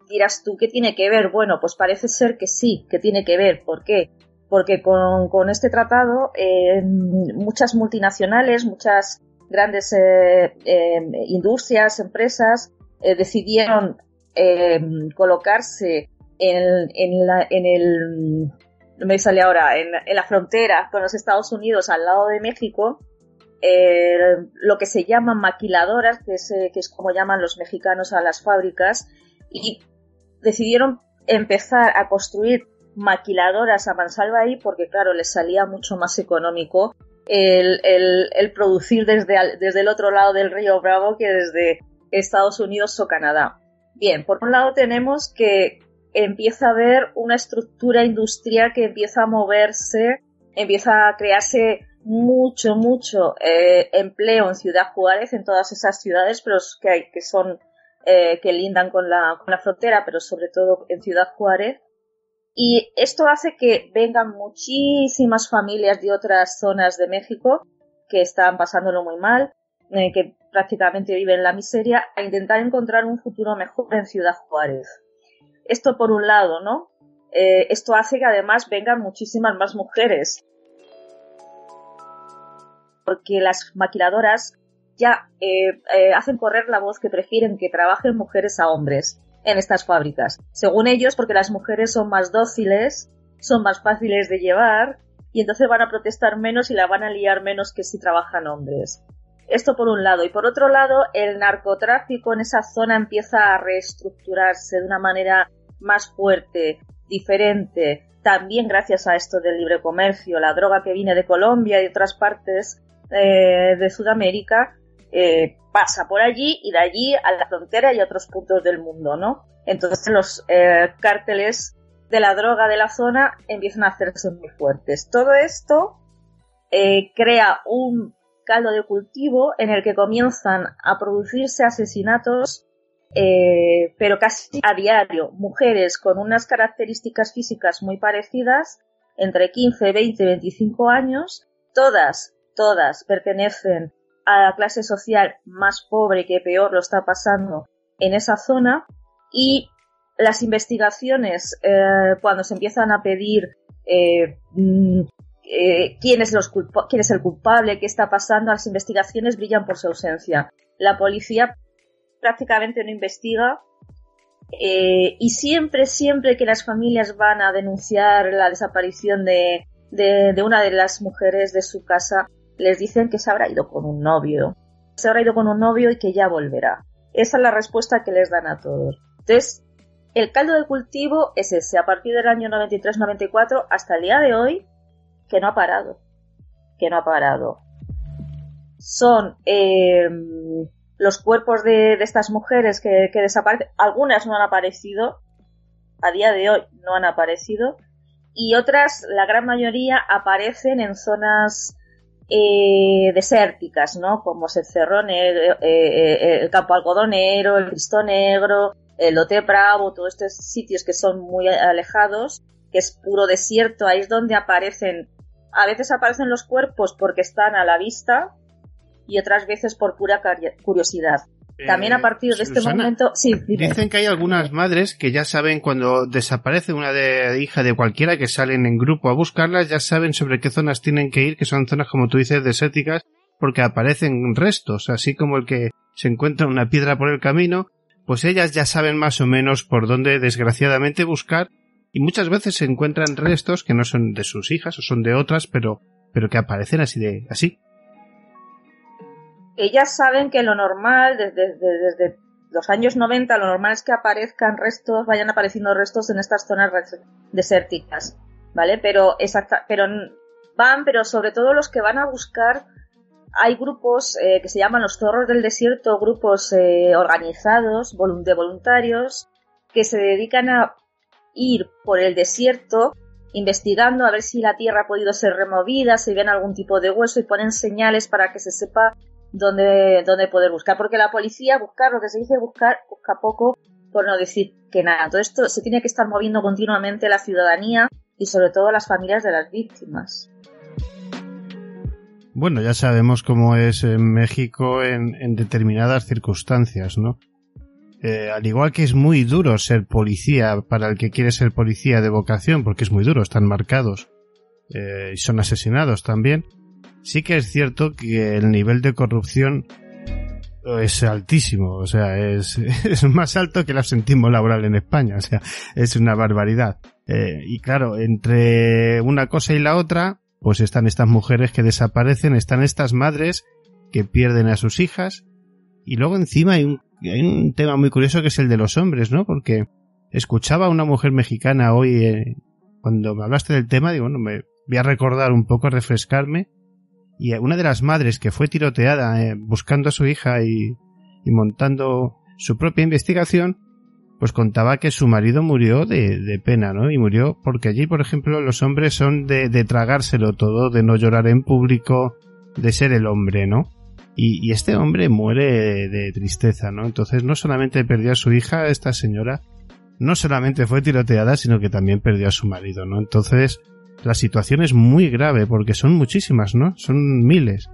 dirás tú, ¿qué tiene que ver? Bueno, pues parece ser que sí, que tiene que ver. ¿Por qué? Porque con, con este tratado eh, muchas multinacionales, muchas grandes eh, eh, industrias, empresas, eh, decidieron eh, colocarse en, en, la, en el, no me sale ahora, en, en la frontera con los Estados Unidos al lado de México, eh, lo que se llaman maquiladoras, que es, eh, que es como llaman los mexicanos a las fábricas, y decidieron empezar a construir maquiladoras a mansalva ahí porque, claro, les salía mucho más económico el, el, el producir desde, al, desde el otro lado del Río Bravo que desde Estados Unidos o Canadá. Bien, por un lado tenemos que empieza a haber una estructura industrial que empieza a moverse, empieza a crearse mucho, mucho eh, empleo en Ciudad Juárez, en todas esas ciudades pero que, hay, que son eh, que lindan con la, con la frontera, pero sobre todo en Ciudad Juárez. Y esto hace que vengan muchísimas familias de otras zonas de México que están pasándolo muy mal, eh, que prácticamente viven en la miseria, a intentar encontrar un futuro mejor en Ciudad Juárez. Esto por un lado, ¿no? Eh, esto hace que además vengan muchísimas más mujeres. Porque las maquiladoras ya eh, eh, hacen correr la voz que prefieren que trabajen mujeres a hombres en estas fábricas, según ellos, porque las mujeres son más dóciles, son más fáciles de llevar y entonces van a protestar menos y la van a liar menos que si trabajan hombres. Esto por un lado. Y por otro lado, el narcotráfico en esa zona empieza a reestructurarse de una manera más fuerte, diferente, también gracias a esto del libre comercio. La droga que viene de Colombia y otras partes eh, de Sudamérica Eh, pasa por allí y de allí a la frontera y a otros puntos del mundo, ¿no? Entonces los eh, cárteles de la droga de la zona empiezan a hacerse muy fuertes. Todo esto eh, crea un caldo de cultivo en el que comienzan a producirse asesinatos, eh, pero casi a diario. Mujeres con unas características físicas muy parecidas, entre quince, veinte, veinticinco años, todas, todas pertenecen a la clase social más pobre que peor lo está pasando en esa zona, y las investigaciones eh, cuando se empiezan a pedir eh, eh, quién es los culpa- quién es el culpable, qué está pasando, las investigaciones brillan por su ausencia. La policía prácticamente no investiga eh, y siempre, siempre que las familias van a denunciar la desaparición de, de, de una de las mujeres de su casa, les dicen que se habrá ido con un novio, se habrá ido con un novio y que ya volverá. Esa es la respuesta que les dan a todos. Entonces, el caldo de cultivo es ese, a partir del año noventa y tres noventa y cuatro hasta el día de hoy, que no ha parado, que no ha parado. Son eh, los cuerpos de, de estas mujeres que, que desaparecen, algunas no han aparecido, a día de hoy no han aparecido, y otras, la gran mayoría, aparecen en zonas Eh, desérticas, ¿no? Como el Cerro Negro, eh, eh, el Campo Algodonero, el Cristo Negro, el Lote Bravo, todos estos sitios que son muy alejados, que es puro desierto. Ahí es donde aparecen, a veces aparecen los cuerpos porque están a la vista y otras veces por pura curiosidad. También a partir de eh, este Susana, momento... Sí, dicen que hay algunas madres que ya saben cuando desaparece una de, hija de cualquiera, que salen en grupo a buscarlas, ya saben sobre qué zonas tienen que ir, que son zonas, como tú dices, desérticas, porque aparecen restos, así como el que se encuentra una piedra por el camino, pues ellas ya saben más o menos por dónde, desgraciadamente, buscar, y muchas veces se encuentran restos que no son de sus hijas o son de otras, pero, pero que aparecen así de así. Ellas saben que lo normal, desde, desde, desde los años noventa, lo normal es que aparezcan restos, vayan apareciendo restos en estas zonas desérticas, ¿vale? Pero, exacta, pero van, pero sobre todo los que van a buscar, hay grupos eh, que se llaman los zorros del desierto, grupos eh, organizados, de voluntarios, que se dedican a ir por el desierto investigando a ver si la tierra ha podido ser removida, si ven algún tipo de hueso y ponen señales para que se sepa dónde, dónde poder buscar. Porque la policía, buscar, lo que se dice buscar, busca poco, por no decir que nada. Todo esto se tiene que estar moviendo continuamente la ciudadanía y sobre todo las familias de las víctimas. Bueno, ya sabemos cómo es en México en, en determinadas circunstancias, ¿no? Eh, al igual que es muy duro ser policía para el que quiere ser policía de vocación, porque es muy duro, están marcados eh, y son asesinados también, sí que es cierto que el nivel de corrupción es altísimo, o sea, es, es más alto que el absentismo laboral en España, o sea, es una barbaridad. Eh, y claro, entre una cosa y la otra, pues están estas mujeres que desaparecen, están estas madres que pierden a sus hijas, y luego encima hay un, hay un tema muy curioso que es el de los hombres, ¿no? Porque escuchaba a una mujer mexicana hoy, eh, cuando me hablaste del tema, digo, bueno, me voy a recordar un poco, a refrescarme, y una de las madres que fue tiroteada eh, buscando a su hija y, y montando su propia investigación, pues contaba que su marido murió de, de pena, ¿no? Y murió porque allí, por ejemplo, los hombres son de, de tragárselo todo, de no llorar en público, de ser el hombre, ¿no? Y, y este hombre muere de tristeza, ¿no? Entonces no solamente perdió a su hija, esta señora no solamente fue tiroteada, sino que también perdió a su marido, ¿no? Entonces la situación es muy grave porque son muchísimas, ¿no? Son miles.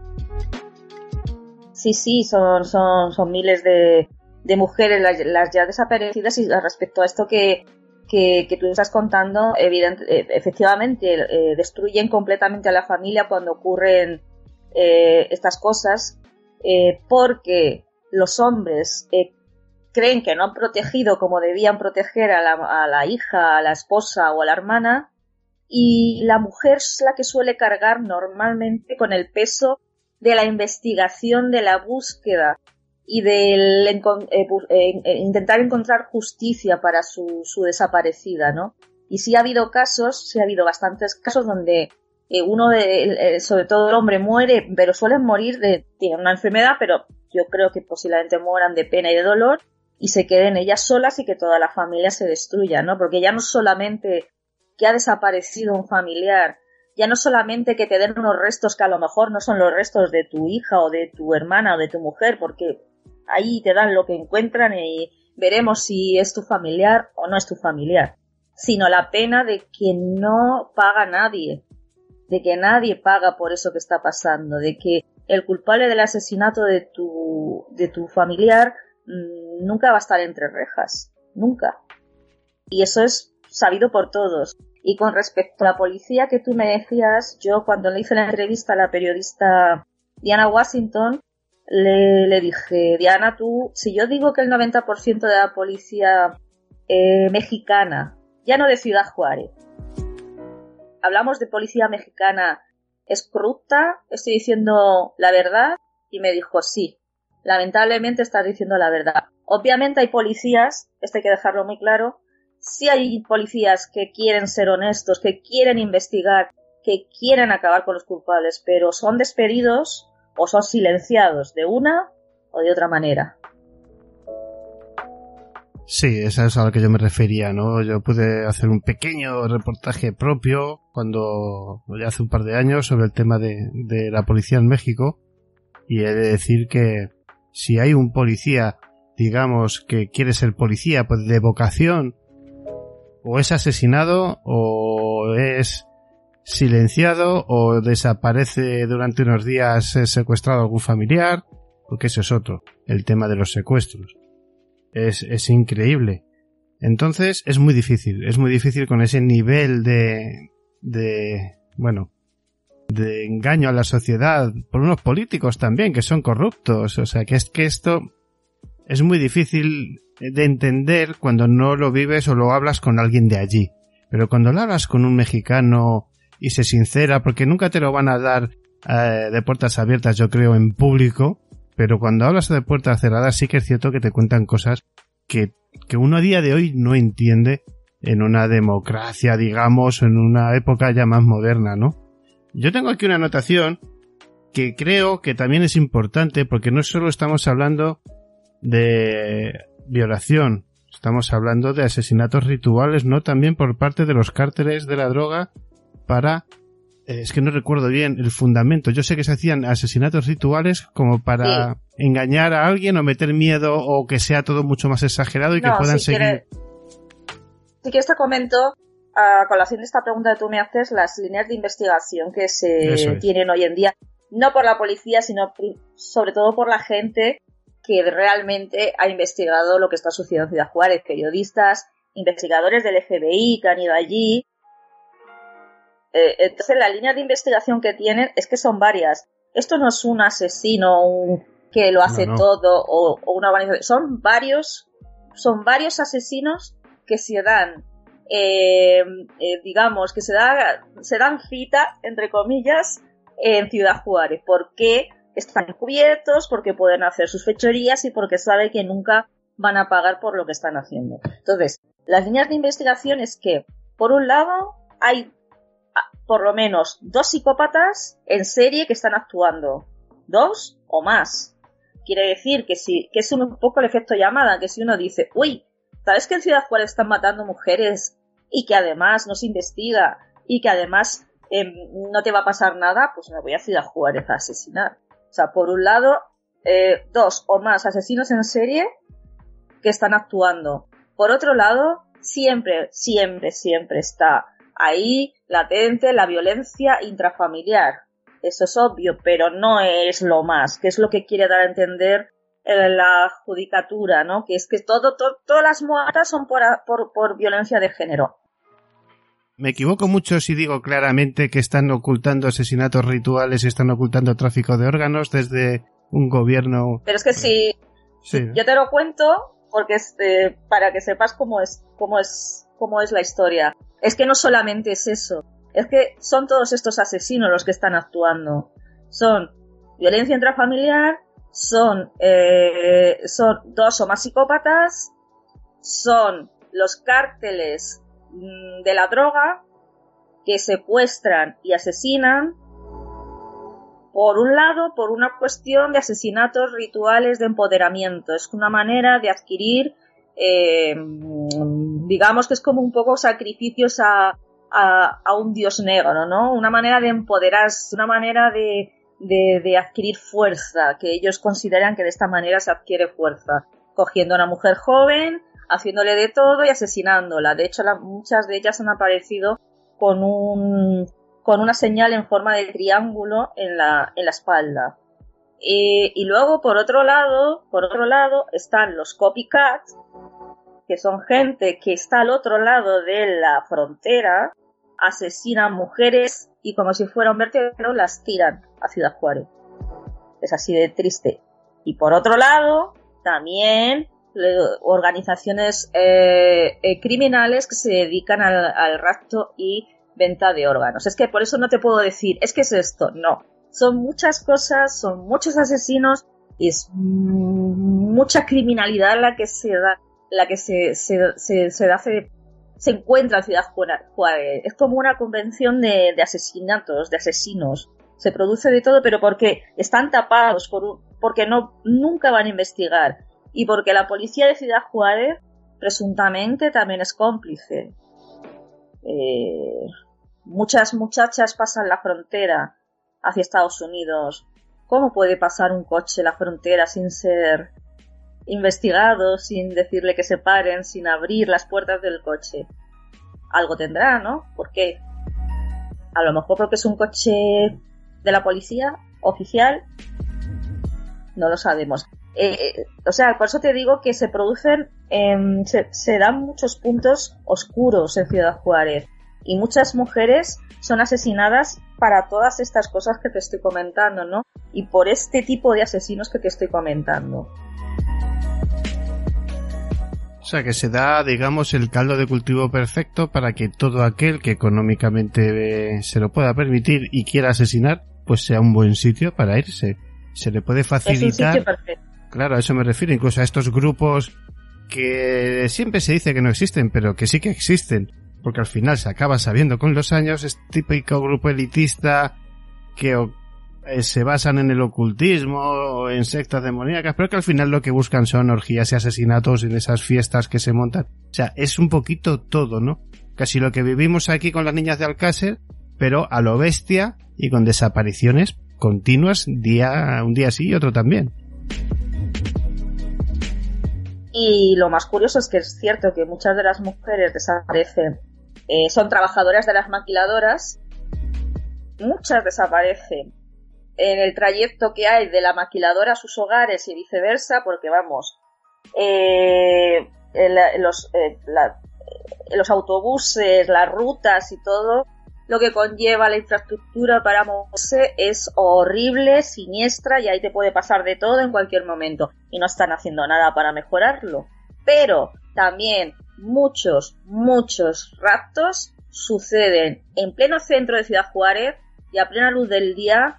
Sí, sí, son, son, son miles de, de mujeres las, las ya desaparecidas, y respecto a esto que, que, que tú estás contando, evidente, efectivamente eh, destruyen completamente a la familia cuando ocurren eh, estas cosas. Eh, porque los hombres eh, creen que no han protegido como debían proteger a la, a la hija, a la esposa o a la hermana, y la mujer es la que suele cargar normalmente con el peso de la investigación, de la búsqueda y del eh, eh, intentar encontrar justicia para su, su desaparecida, ¿no? Y sí ha habido casos, sí ha habido bastantes casos donde uno, de, sobre todo el hombre, muere, pero suelen morir de, de una enfermedad, pero yo creo que posiblemente mueran de pena y de dolor y se queden ellas solas y que toda la familia se destruya, ¿no? Porque ya no solamente que ha desaparecido un familiar, ya no solamente que te den unos restos que a lo mejor no son los restos de tu hija o de tu hermana o de tu mujer, porque ahí te dan lo que encuentran y veremos si es tu familiar o no es tu familiar, sino la pena de que no paga nadie, de que nadie paga por eso que está pasando, de que el culpable del asesinato de tu, de tu familiar mmm, nunca va a estar entre rejas, nunca. Y eso es sabido por todos. Y con respecto a la policía que tú me decías, yo cuando le hice la entrevista a la periodista Diana Washington, le, le dije, Diana, tú, si yo digo que el noventa por ciento de la policía eh, mexicana, ya no de Ciudad Juárez, hablamos de policía mexicana, ¿es corrupta? ¿Estoy diciendo la verdad? Y me dijo, sí, lamentablemente estás diciendo la verdad. Obviamente hay policías, esto hay que dejarlo muy claro, sí hay policías que quieren ser honestos, que quieren investigar, que quieren acabar con los culpables, pero son despedidos o son silenciados de una o de otra manera. Sí, eso es a lo que yo me refería, ¿no? Yo pude hacer un pequeño reportaje propio cuando, ya hace un par de años, sobre el tema de, de la policía en México, y he de decir que si hay un policía, digamos, que quiere ser policía, pues de vocación, o es asesinado, o es silenciado, o desaparece durante unos días, es secuestrado a algún familiar, porque eso es otro, el tema de los secuestros. Es, es increíble. Entonces es muy difícil, es muy difícil con ese nivel de, de, bueno, de engaño a la sociedad por unos políticos también que son corruptos. O sea, que es que esto es muy difícil de entender cuando no lo vives o lo hablas con alguien de allí. Pero cuando lo hablas con un mexicano y se sincera, porque nunca te lo van a dar eh, de puertas abiertas, yo creo, en público. Pero cuando hablas de puertas cerradas sí que es cierto que te cuentan cosas que, que uno a día de hoy no entiende en una democracia, digamos, en una época ya más moderna, ¿no? Yo tengo aquí una anotación que creo que también es importante porque no solo estamos hablando de violación, Estamos hablando de asesinatos rituales, ¿no? También por parte de los cárteles de la droga para... Eh, es que no recuerdo bien el fundamento. Yo sé que se hacían asesinatos rituales como para sí. engañar a alguien o meter miedo o que sea todo mucho más exagerado y no, que puedan si seguir... Quiere... Si quieres te comento, a colación de esta pregunta que tú me haces, las líneas de investigación que se es. tienen hoy en día. No por la policía, sino sobre todo por la gente que realmente ha investigado lo que está sucediendo en Ciudad Juárez, periodistas, investigadores del F B I que han ido allí. Eh, entonces, la línea de investigación que tienen es que son varias. Esto no es un asesino un, que lo hace no, no. todo o, o una organización. Son varios, son varios asesinos que se dan, eh, eh, digamos, que se, da, se dan cita, entre comillas, en Ciudad Juárez. ¿Por qué? Están cubiertos porque pueden hacer sus fechorías y porque saben que nunca van a pagar por lo que están haciendo. Entonces, las líneas de investigación es que, por un lado, hay por lo menos dos psicópatas en serie que están actuando. Dos o más. Quiere decir que, si, que es un poco el efecto llamada, que si uno dice, uy, ¿sabes que en Ciudad Juárez están matando mujeres y que además no se investiga y que además eh, no te va a pasar nada? Pues me voy a Ciudad Juárez a asesinar. O sea, por un lado, eh, dos o más asesinos en serie que están actuando. Por otro lado, siempre, siempre, siempre está ahí latente la violencia intrafamiliar. Eso es obvio, pero no es lo más, que es lo que quiere dar a entender eh, la judicatura, ¿no? Que es que todo, todo, todas las muertas son por, por, por violencia de género. Me equivoco mucho si digo claramente que están ocultando asesinatos rituales y están ocultando tráfico de órganos desde un gobierno... Pero es que si... Sí, ¿no? Yo te lo cuento porque es, eh, para que sepas cómo es, cómo es, cómo es la historia. Es que no solamente es eso. Es que son todos estos asesinos los que están actuando. Son violencia intrafamiliar, son, eh, son dos o más psicópatas, son los cárteles de la droga que secuestran y asesinan, por un lado, por una cuestión de asesinatos rituales de empoderamiento. Es una manera de adquirir, eh, digamos que es como un poco sacrificios a, a, a un dios negro, ¿no? Una manera de empoderarse, una manera de, de, de adquirir fuerza, que ellos consideran que de esta manera se adquiere fuerza, cogiendo a una mujer joven, haciéndole de todo y asesinándola. De hecho, la, muchas de ellas han aparecido con un con una señal en forma de triángulo en la en la espalda. Eh, y luego, por otro lado, por otro lado están los copycats, que son gente que está al otro lado de la frontera, asesinan mujeres y como si fuera un vertedero las tiran a Ciudad Juárez. Es así de triste. Y por otro lado, también organizaciones eh, eh, criminales que se dedican al, al rapto y venta de órganos. Es que por eso no te puedo decir, es que es esto, no. Son muchas cosas, son muchos asesinos y es mucha criminalidad la que se da, la que se, se, se, se, da, se, se encuentra en Ciudad Juárez. Es como una convención de, de asesinatos, de asesinos. Se produce de todo, pero porque están tapados, por, porque no, nunca van a investigar. Y porque la policía de Ciudad Juárez presuntamente también es cómplice. Eh, muchas muchachas pasan la frontera hacia Estados Unidos. ¿Cómo puede pasar un coche la frontera sin ser investigado, sin decirle que se paren, sin abrir las puertas del coche? Algo tendrá, ¿no? ¿Por qué? A lo mejor porque es un coche de la policía oficial. No lo sabemos. Eh, eh, o sea, por eso te digo que se producen, eh, se, se dan muchos puntos oscuros en Ciudad Juárez y muchas mujeres son asesinadas para todas estas cosas que te estoy comentando, ¿no? Y por este tipo de asesinos que te estoy comentando. O sea, que se da, digamos, el caldo de cultivo perfecto para que todo aquel que económicamente eh, se lo pueda permitir y quiera asesinar, pues sea un buen sitio para irse. Se le puede facilitar... Es un sitio perfecto. Claro, a eso me refiero, incluso a estos grupos que siempre se dice que no existen, pero que sí que existen, porque al final se acaba sabiendo con los años, es típico grupo elitista que eh, se basan en el ocultismo o en sectas demoníacas, pero que al final lo que buscan son orgías y asesinatos en esas fiestas que se montan. O sea, es un poquito todo, ¿no? Casi lo que vivimos aquí con las niñas de Alcácer, pero a lo bestia y con desapariciones continuas, día un día sí y otro también. Y lo más curioso es que es cierto que muchas de las mujeres desaparecen, eh, son trabajadoras de las maquiladoras, muchas desaparecen en el trayecto que hay de la maquiladora a sus hogares y viceversa, porque vamos, eh, en los, eh, la, los autobuses, las rutas y todo lo que conlleva la infraestructura para moverse es horrible, siniestra, y ahí te puede pasar de todo en cualquier momento, y no están haciendo nada para mejorarlo. Pero también muchos, muchos raptos suceden en pleno centro de Ciudad Juárez y a plena luz del día,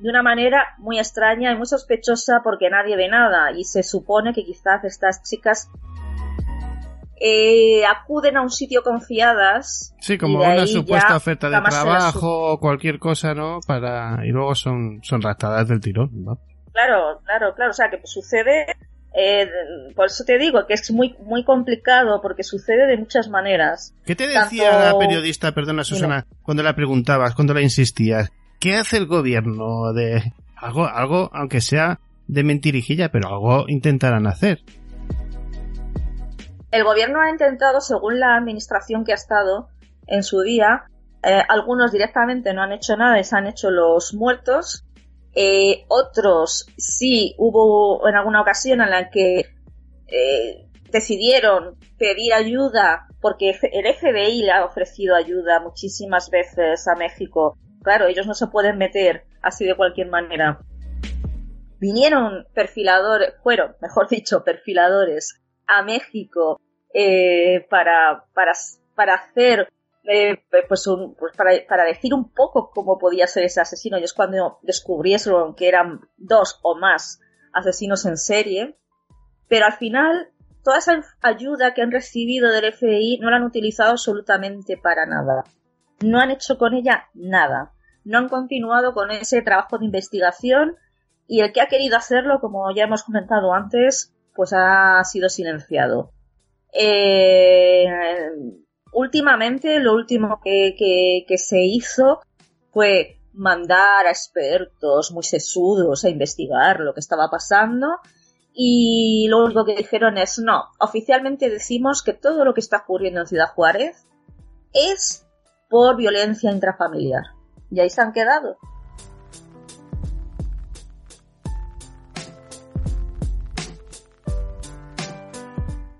de una manera muy extraña y muy sospechosa, porque nadie ve nada y se supone que quizás estas chicas Eh, acuden a un sitio confiadas. Sí, como una supuesta oferta de trabajo o cualquier cosa, ¿no? Para... Y luego son, son raptadas del tirón, ¿no? Claro, claro, claro. O sea, que sucede... Eh, por eso te digo que es muy, muy complicado, porque sucede de muchas maneras. ¿Qué te decía Tanto... la periodista, perdona Susana, no. cuando la preguntabas, cuando la insistías? ¿Qué hace el gobierno de... Algo, algo aunque sea de mentirijilla, pero algo intentarán hacer? El gobierno ha intentado, según la administración que ha estado en su día, eh, algunos directamente no han hecho nada y se han hecho los muertos, eh, otros sí hubo en alguna ocasión en la que eh, decidieron pedir ayuda, porque el F B I le ha ofrecido ayuda muchísimas veces a México. Claro, ellos no se pueden meter así de cualquier manera. Vinieron perfiladores, fueron, mejor dicho, perfiladores a México eh, para para para hacer eh, pues, un, pues para, para decir un poco cómo podía ser ese asesino, y es cuando descubrieron que eran dos o más asesinos en serie, pero al final toda esa ayuda que han recibido del F B I no la han utilizado absolutamente para nada, no han hecho con ella nada, no han continuado con ese trabajo de investigación, y el que ha querido hacerlo, como ya hemos comentado antes, pues ha sido silenciado. Eh, últimamente, lo último que, que, que se hizo fue mandar a expertos muy sesudos a investigar lo que estaba pasando, y lo único que dijeron es: no, oficialmente decimos que todo lo que está ocurriendo en Ciudad Juárez es por violencia intrafamiliar. Y ahí se han quedado.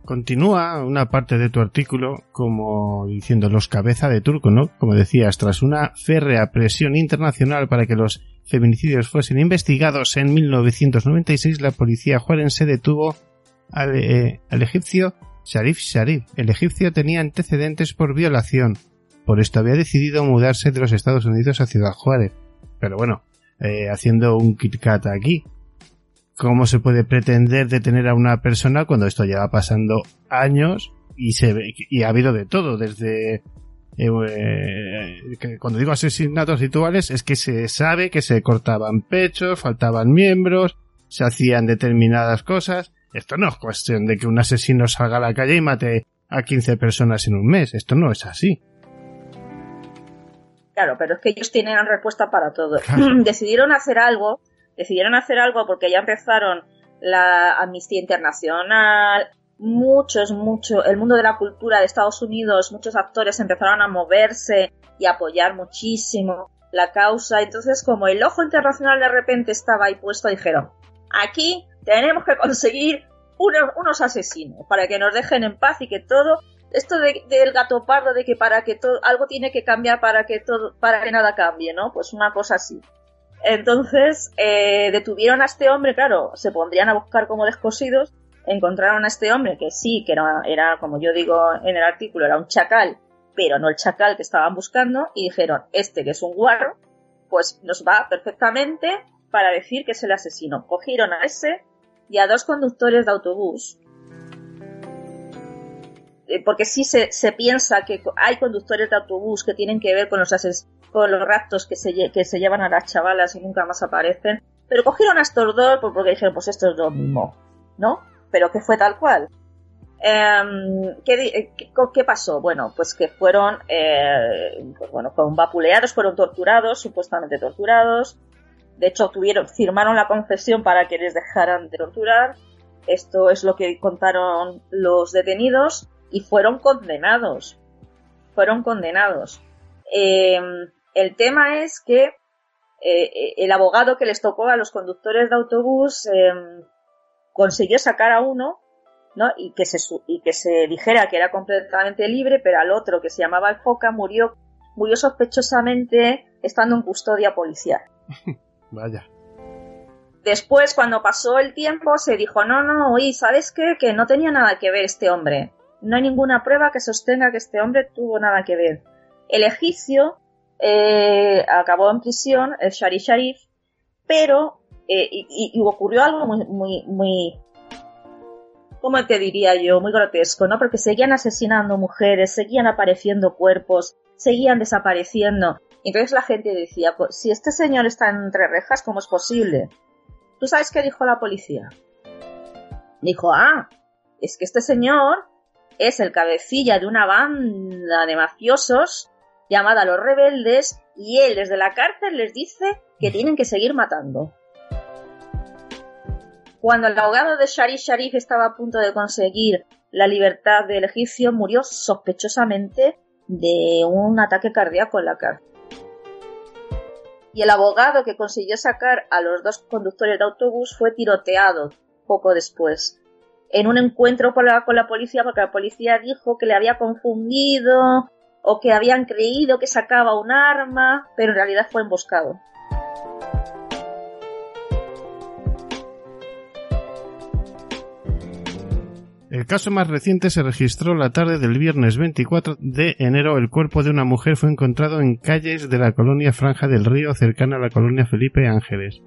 Continúa una parte de tu artículo como diciendo los cabeza de turco, ¿no? Como decías, tras una férrea presión internacional para que los feminicidios fuesen investigados en mil novecientos noventa y seis, la policía juarense detuvo al, eh, al egipcio Sharif Sharif. El egipcio tenía antecedentes por violación, por esto había decidido mudarse de los Estados Unidos a Ciudad Juárez. Pero bueno, eh, haciendo un kitkat aquí. ¿Cómo se puede pretender detener a una persona cuando esto lleva pasando años y se ve, y ha habido de todo? Desde eh, que cuando digo asesinatos rituales, es que se sabe que se cortaban pechos, faltaban miembros, se hacían determinadas cosas. Esto no es cuestión de que un asesino salga a la calle y mate a quince personas en un mes. Esto no es así. Claro, pero es que ellos tienen respuesta para todo. Claro. Decidieron hacer algo... Decidieron hacer algo porque ya empezaron la Amnistía Internacional, muchos, muchos, el mundo de la cultura de Estados Unidos, muchos actores empezaron a moverse y a apoyar muchísimo la causa. Entonces, como el ojo internacional de repente estaba ahí puesto, dijeron: aquí tenemos que conseguir unos, unos asesinos para que nos dejen en paz, y que todo esto de, del gato pardo, de que para que todo, algo tiene que cambiar para que todo, para que nada cambie, ¿no? Pues una cosa así. Entonces eh, detuvieron a este hombre, claro, se pondrían a buscar como descosidos, encontraron a este hombre que sí, que era, era, como yo digo en el artículo, era un chacal, pero no el chacal que estaban buscando, y dijeron: este que es un guarro, pues nos va perfectamente para decir que es el asesino. Cogieron a ese y a dos conductores de autobús, porque sí se, se piensa que hay conductores de autobús que tienen que ver con los ases, con los raptos que se, que se llevan a las chavalas y nunca más aparecen, pero cogieron a estos dos porque dijeron, pues estos dos mismos, ¿no? Pero que fue tal cual. Eh, ¿qué, qué, ¿Qué pasó? Bueno, pues que fueron, eh, pues bueno, fueron vapuleados, fueron torturados, supuestamente torturados. De hecho, tuvieron, firmaron la confesión para que les dejaran de torturar. Esto es lo que contaron los detenidos y fueron condenados. Fueron condenados. Eh, el tema es que eh, el abogado que les tocó a los conductores de autobús eh, consiguió sacar a uno, ¿no? Y que se y que se dijera que era completamente libre, pero al otro, que se llamaba el Foca, murió murió sospechosamente estando en custodia policial. Vaya. Después, cuando pasó el tiempo, se dijo, no, no, oye, ¿sabes qué? Que no tenía nada que ver este hombre. No hay ninguna prueba que sostenga que este hombre tuvo nada que ver. El egipcio eh, acabó en prisión, el Sharif Sharif, pero eh, y, y ocurrió algo muy, muy, muy, ¿cómo te diría yo? Muy grotesco, ¿no? Porque seguían asesinando mujeres, seguían apareciendo cuerpos, seguían desapareciendo. Entonces la gente decía, pues, si este señor está entre rejas, ¿cómo es posible? ¿Tú sabes qué dijo la policía? Dijo, ah, es que este señor es el cabecilla de una banda de mafiosos llamada Los Rebeldes y él desde la cárcel les dice que tienen que seguir matando. Cuando el abogado de Sharif Sharif estaba a punto de conseguir la libertad del egipcio, murió sospechosamente de un ataque cardíaco en la cárcel. Y el abogado que consiguió sacar a los dos conductores de autobús fue tiroteado poco después, en un encuentro con la, con la policía, porque la policía dijo que le había confundido o que habían creído que sacaba un arma, pero en realidad fue emboscado. El caso más reciente se registró la tarde del viernes veinticuatro de enero. El cuerpo de una mujer fue encontrado en calles de la colonia Franja del Río, cercana a la colonia Felipe Ángeles.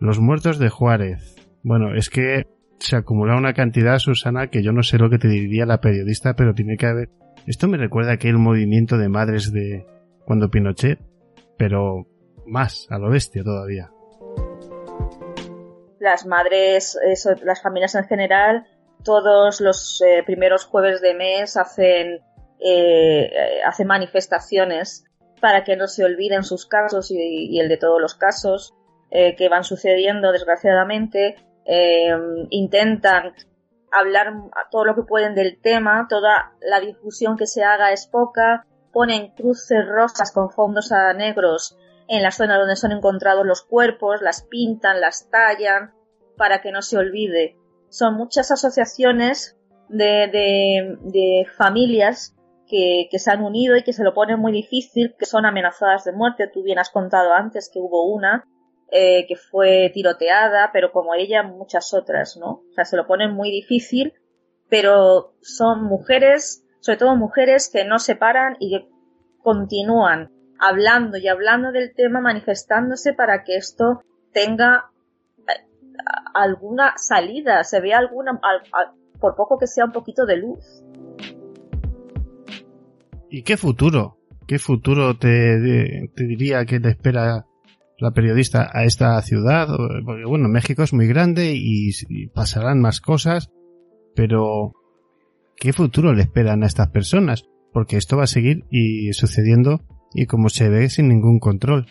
Los muertos de Juárez. Bueno, es que se acumula una cantidad, Susana, que yo no sé lo que te diría la periodista, pero tiene que haber... Esto me recuerda a aquel movimiento de madres de cuando Pinochet, pero más a lo bestia todavía. Las madres, eso, las familias en general... Todos los eh, primeros jueves de mes hacen, eh, hacen manifestaciones para que no se olviden sus casos y, y el de todos los casos eh, que van sucediendo, desgraciadamente. Eh, intentan hablar todo lo que pueden del tema, toda la difusión que se haga es poca. Ponen cruces rosas con fondos a negros en las zonas donde son encontrados los cuerpos, las pintan, las tallan para que no se olvide. Son muchas asociaciones de, de, de familias que, que se han unido y que se lo ponen muy difícil, que son amenazadas de muerte. Tú bien has contado antes que hubo una eh, que fue tiroteada, pero como ella muchas otras, ¿no? O sea, se lo ponen muy difícil, pero son mujeres, sobre todo mujeres que no se paran y que continúan hablando y hablando del tema, manifestándose para que esto tenga... alguna salida, se ve alguna, al, al, por poco que sea un poquito de luz. ¿Y qué futuro? ¿Qué futuro te, te diría que le espera la periodista a esta ciudad? Porque bueno, México es muy grande y, y pasarán más cosas, pero ¿qué futuro le esperan a estas personas? Porque esto va a seguir y sucediendo y como se ve sin ningún control.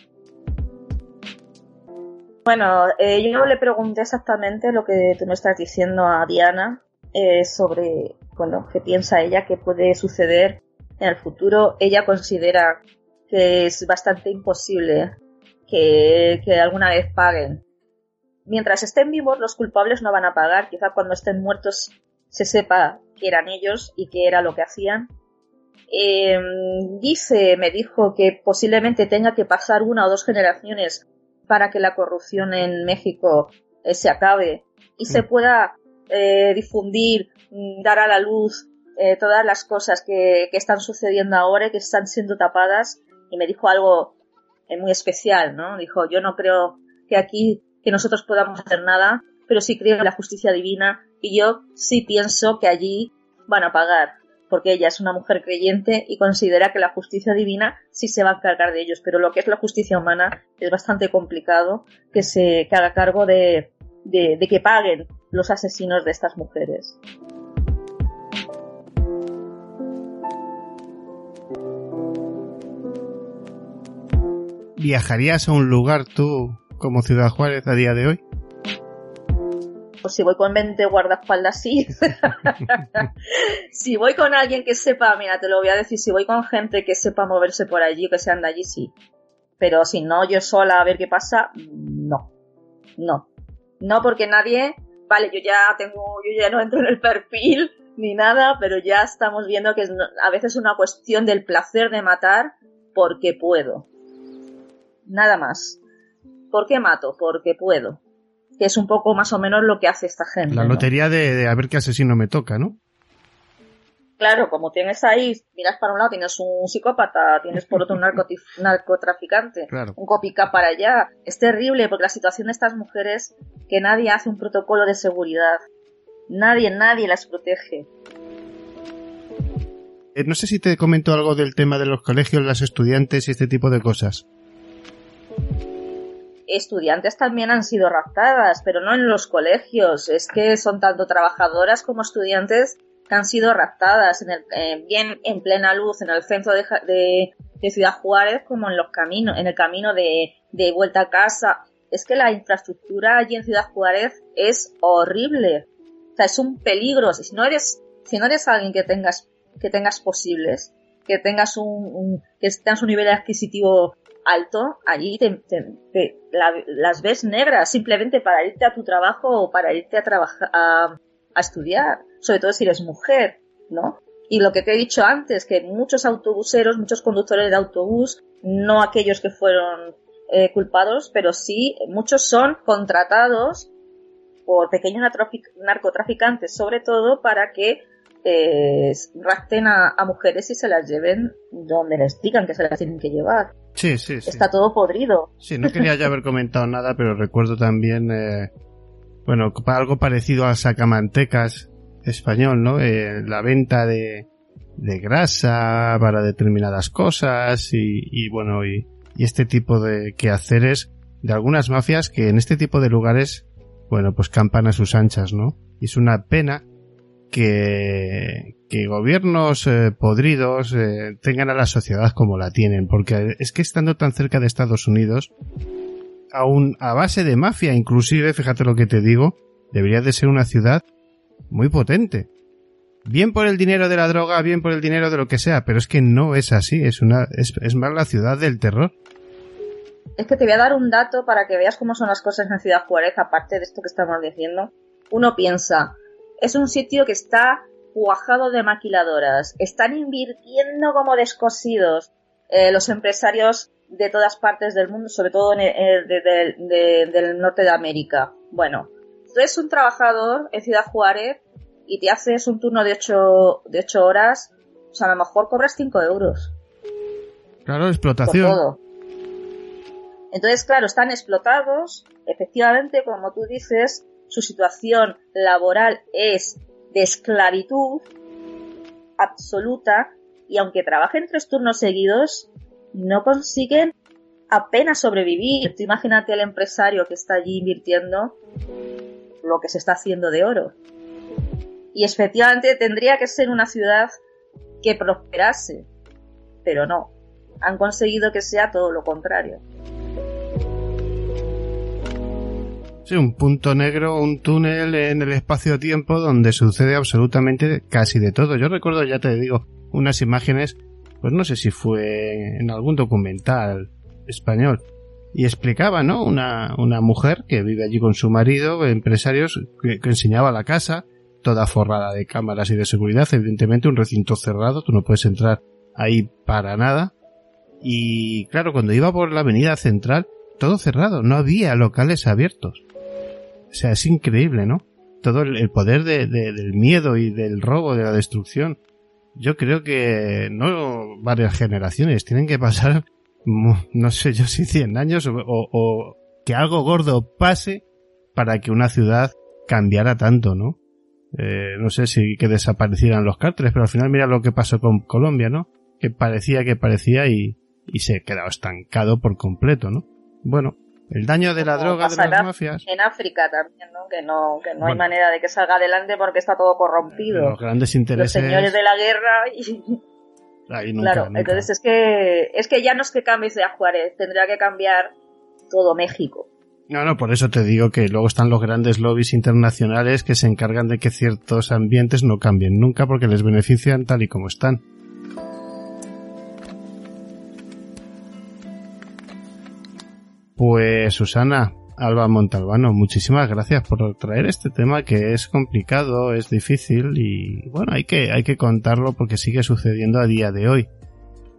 Bueno, eh, yo le pregunté exactamente lo que tú me estás diciendo a Diana eh, sobre, bueno, qué piensa ella que puede suceder en el futuro. Ella considera que es bastante imposible que, que alguna vez paguen. Mientras estén vivos, los culpables no van a pagar. Quizá cuando estén muertos se sepa que eran ellos y que era lo que hacían. Eh, dice, me dijo que posiblemente tenga que pasar una o dos generaciones para que la corrupción en México eh, se acabe y se pueda eh, difundir, dar a la luz eh, todas las cosas que, que están sucediendo ahora y que están siendo tapadas. Y me dijo algo eh, muy especial, ¿no? Dijo, yo no creo que aquí, que nosotros podamos hacer nada, pero sí creo en la justicia divina y yo sí pienso que allí van a pagar, porque ella es una mujer creyente y considera que la justicia divina sí se va a encargar de ellos, pero lo que es la justicia humana es bastante complicado que se que haga cargo de, de, de que paguen los asesinos de estas mujeres. ¿Viajarías a un lugar tú como Ciudad Juárez a día de hoy? Pues si voy con veinte guardaespaldas, sí. Si voy con alguien que sepa, mira, te lo voy a decir, si voy con gente que sepa moverse por allí, que sean de allí, sí. Pero si no, yo sola a ver qué pasa, no. No. No, porque nadie, vale, yo ya tengo, yo ya no entro en el perfil ni nada, pero ya estamos viendo que es, a veces es una cuestión del placer de matar porque puedo. Nada más. ¿Por qué mato? Porque puedo. Que es un poco más o menos lo que hace esta gente. La lotería, ¿no? de, de a ver qué asesino me toca, ¿no? Claro, como tienes ahí, miras para un lado, tienes un psicópata, tienes por otro un narcotif- narcotraficante, claro. Un copycat para allá. Es terrible porque la situación de estas mujeres, que nadie hace un protocolo de seguridad. Nadie, nadie las protege. Eh, no sé si te comento algo del tema de los colegios, las estudiantes y este tipo de cosas. Estudiantes también han sido raptadas, pero no en los colegios. Es que son tanto trabajadoras como estudiantes que han sido raptadas en el, eh, bien en plena luz en el centro de, de, de Ciudad Juárez, como en los caminos, en el camino de, de vuelta a casa. Es que la infraestructura allí en Ciudad Juárez es horrible. O sea, es un peligro. Si no eres, si no eres alguien que tengas, que tengas posibles, que tengas un, un que tengas un nivel adquisitivo alto, allí te, te, te, la, las ves negras simplemente para irte a tu trabajo o para irte a, trabaja, a, a estudiar, sobre todo si eres mujer, ¿no? Y lo que te he dicho antes, que muchos autobuseros, muchos conductores de autobús, no aquellos que fueron eh, culpados, pero sí, muchos son contratados por pequeños narcotraficantes, sobre todo para que Eh, rapten a, a mujeres y se las lleven donde les digan que se las tienen que llevar. Sí, sí, sí. Está todo podrido. Sí, no quería ya haber comentado nada, pero recuerdo también, eh, bueno, algo parecido al sacamantecas español, ¿no? Eh, la venta de, de grasa para determinadas cosas y, y bueno, y, y este tipo de quehaceres de algunas mafias que en este tipo de lugares, bueno, pues campan a sus anchas, ¿no? Y es una pena Que, que gobiernos eh, podridos eh, tengan a la sociedad como la tienen, porque es que estando tan cerca de Estados Unidos, aún a base de mafia inclusive, fíjate lo que te digo, debería de ser una ciudad muy potente, bien por el dinero de la droga, bien por el dinero de lo que sea, pero es que no es así, es una es, es más la ciudad del terror. Es que te voy a dar un dato para que veas cómo son las cosas en Ciudad Juárez, aparte de esto que estamos diciendo. Uno piensa, es un sitio que está cuajado de maquiladoras. Están invirtiendo como descosidos eh, los empresarios de todas partes del mundo, sobre todo en el, de, de, de, del norte de América. Bueno, tú eres un trabajador en Ciudad Juárez y te haces un turno de ocho, de ocho horas, o sea, a lo mejor cobras cinco euros. Claro, explotación. Por todo. Entonces, claro, están explotados. Efectivamente, como tú dices, su situación laboral es de esclavitud absoluta y aunque trabajen tres turnos seguidos no consiguen apenas sobrevivir. Tú imagínate al empresario que está allí invirtiendo lo que se está haciendo de oro. Y efectivamente tendría que ser una ciudad que prosperase, pero no, han conseguido que sea todo lo contrario. Sí, un punto negro, un túnel en el espacio-tiempo donde sucede absolutamente casi de todo. Yo recuerdo, ya te digo, unas imágenes, pues no sé si fue en algún documental español, y explicaba, ¿no? Una, una mujer que vive allí con su marido, empresarios, que, que enseñaba la casa, toda forrada de cámaras y de seguridad, evidentemente un recinto cerrado, tú no puedes entrar ahí para nada. Y claro, cuando iba por la avenida central, todo cerrado, no había locales abiertos. O sea, es increíble, ¿no? Todo el poder de, de, del miedo y del robo, de la destrucción. Yo creo que no varias generaciones, tienen que pasar, no sé yo si cien años o, o, o que algo gordo pase para que una ciudad cambiara tanto, ¿no? eh, no sé si que desaparecieran los cárteles, pero al final mira lo que pasó con Colombia, ¿no? Que parecía que parecía y, y se ha quedado estancado por completo, ¿no? Bueno, el daño de la droga de las mafias... En África también, ¿no? Que no, que no bueno, hay manera de que salga adelante porque está todo corrompido. Los grandes intereses... Los señores de la guerra y... Ahí nunca, claro, nunca. Entonces es que es que ya no es que cambie Ciudad Juárez, tendría que cambiar todo México. No, no, por eso te digo que luego están los grandes lobbies internacionales que se encargan de que ciertos ambientes no cambien nunca porque les benefician tal y como están. Pues Susana Alba Montalbano, muchísimas gracias por traer este tema que es complicado, es difícil y bueno, hay que, hay que contarlo porque sigue sucediendo a día de hoy.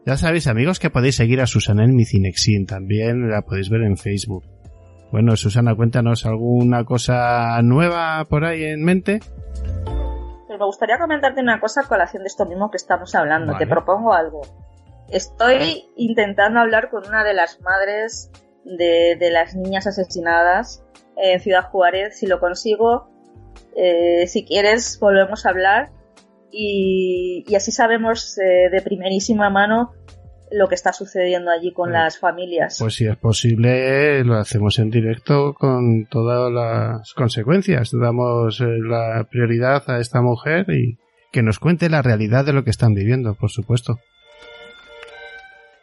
Ya sabéis, amigos, que podéis seguir a Susana en mi Cinexin, también la podéis ver en Facebook. Bueno, Susana, cuéntanos alguna cosa nueva por ahí en mente. Pues me gustaría comentarte una cosa a colación de esto mismo que estamos hablando. Vale. Te propongo algo. Estoy intentando hablar con una de las madres De, de las niñas asesinadas en Ciudad Juárez. Si lo consigo, eh, si quieres volvemos a hablar y, y así sabemos eh, de primerísima mano lo que está sucediendo allí con bueno, las familias. Pues si es posible lo hacemos en directo con todas las consecuencias, damos eh, la prioridad a esta mujer y que nos cuente la realidad de lo que están viviendo, por supuesto,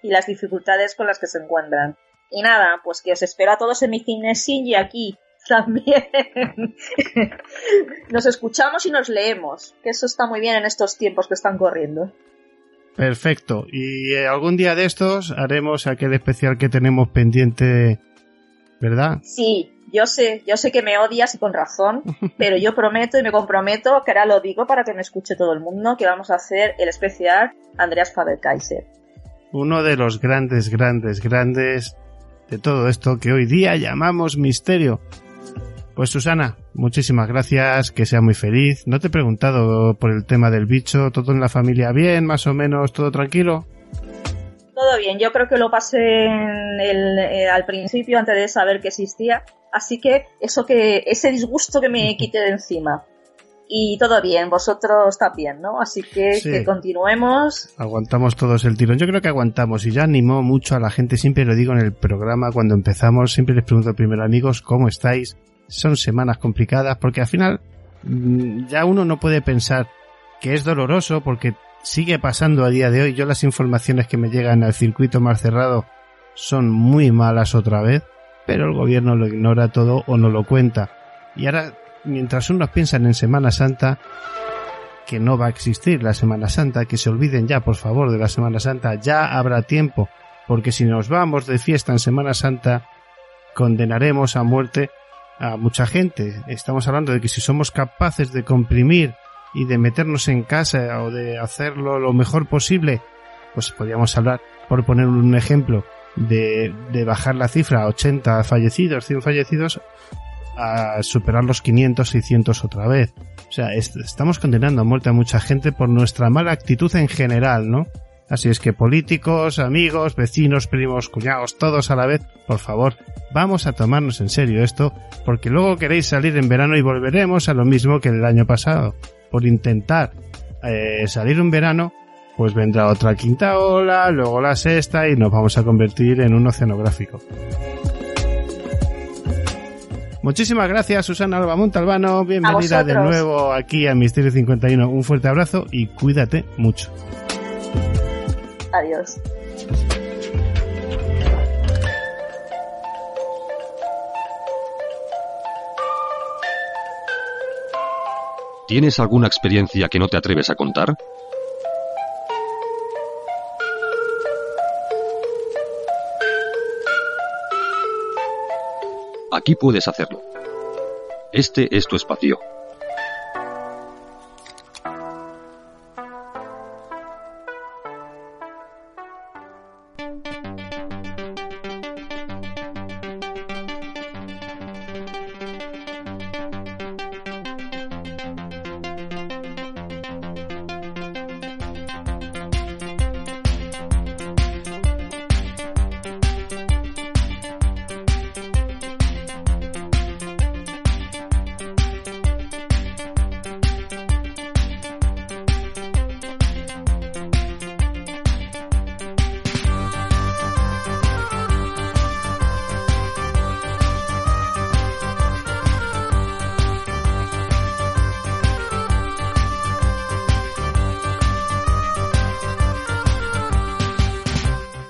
y las dificultades con las que se encuentran. Y nada, pues que os espero a todos en mi Cinesin y aquí también. Nos escuchamos y nos leemos, que eso está muy bien en estos tiempos que están corriendo. Perfecto. Y algún día de estos haremos aquel especial que tenemos pendiente, ¿verdad? Sí, yo sé, yo sé que me odias y con razón, pero yo prometo y me comprometo, que ahora lo digo para que me escuche todo el mundo, que vamos a hacer el especial Andreas Faber-Kaiser. Uno de los grandes, grandes, grandes... de todo esto que hoy día llamamos misterio. Pues Susana, muchísimas gracias, que sea muy feliz. No te he preguntado por el tema del bicho, todo en la familia bien, más o menos, todo tranquilo. Todo bien, yo creo que lo pasé en el, eh, al principio antes de saber que existía, así que eso que ese disgusto que me quité de encima. Y todo bien, vosotros también, ¿no? Así que, sí. que continuemos. Aguantamos todos el tirón. Yo creo que aguantamos y ya animó mucho a la gente. Siempre lo digo en el programa cuando empezamos. Siempre les pregunto primero, amigos, ¿cómo estáis? Son semanas complicadas porque al final ya uno no puede pensar que es doloroso porque sigue pasando a día de hoy. Yo las informaciones que me llegan al circuito más cerrado son muy malas otra vez, pero el gobierno lo ignora todo o no lo cuenta. Y ahora... mientras unos piensan en Semana Santa, que no va a existir la Semana Santa, que se olviden ya, por favor, de la Semana Santa, ya habrá tiempo, porque si nos vamos de fiesta en Semana Santa, condenaremos a muerte a mucha gente. Estamos hablando de que si somos capaces de comprimir y de meternos en casa o de hacerlo lo mejor posible, pues podríamos hablar, por poner un ejemplo, de, de bajar la cifra a ochenta fallecidos, cien fallecidos, a superar los quinientos, seiscientos otra vez. O sea, est- estamos condenando a muerte a mucha gente por nuestra mala actitud en general, ¿no? Así es que políticos, amigos, vecinos, primos, cuñados, todos a la vez, por favor, vamos a tomarnos en serio esto, porque luego queréis salir en verano y volveremos a lo mismo que el año pasado. Por intentar eh, salir un verano, pues vendrá otra quinta ola, luego la sexta y nos vamos a convertir en un oceanográfico. Muchísimas gracias, Susana Alba Montalbano. Bienvenida de nuevo aquí a Misterio cincuenta y uno. Un fuerte abrazo y cuídate mucho. Adiós. ¿Tienes alguna experiencia que no te atreves a contar? Aquí puedes hacerlo. Este es tu espacio.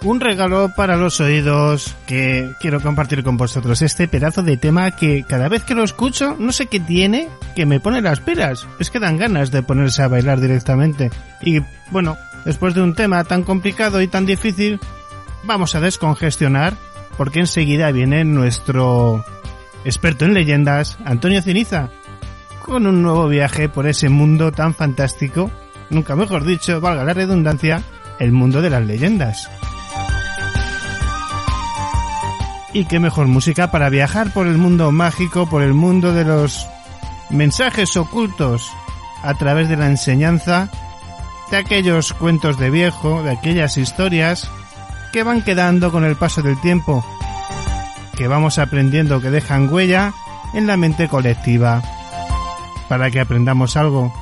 un regalo para los oídos que quiero compartir con vosotros. Este pedazo de tema que cada vez que lo escucho, no sé qué tiene, que me pone las pilas. Es que dan ganas de ponerse a bailar directamente. Y bueno, después de un tema tan complicado y tan difícil, vamos a descongestionar, porque enseguida viene nuestro experto en leyendas, Antonio Ceniza, con un nuevo viaje por ese mundo tan fantástico, nunca mejor dicho, valga la redundancia, el mundo de las leyendas. Y qué mejor música para viajar por el mundo mágico, por el mundo de los mensajes ocultos, a través de la enseñanza, de aquellos cuentos de viejo, de aquellas historias que van quedando con el paso del tiempo, que vamos aprendiendo, que dejan huella en la mente colectiva, para que aprendamos algo.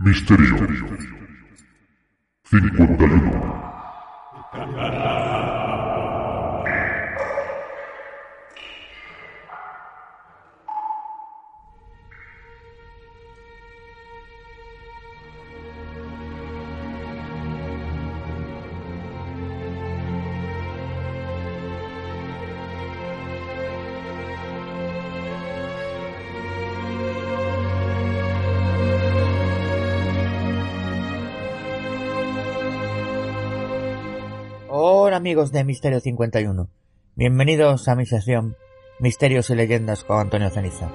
Misterio cincuenta y uno. Amigos de Misterio cincuenta y uno, bienvenidos a mi sección Misterios y Leyendas con Antonio Ceniza.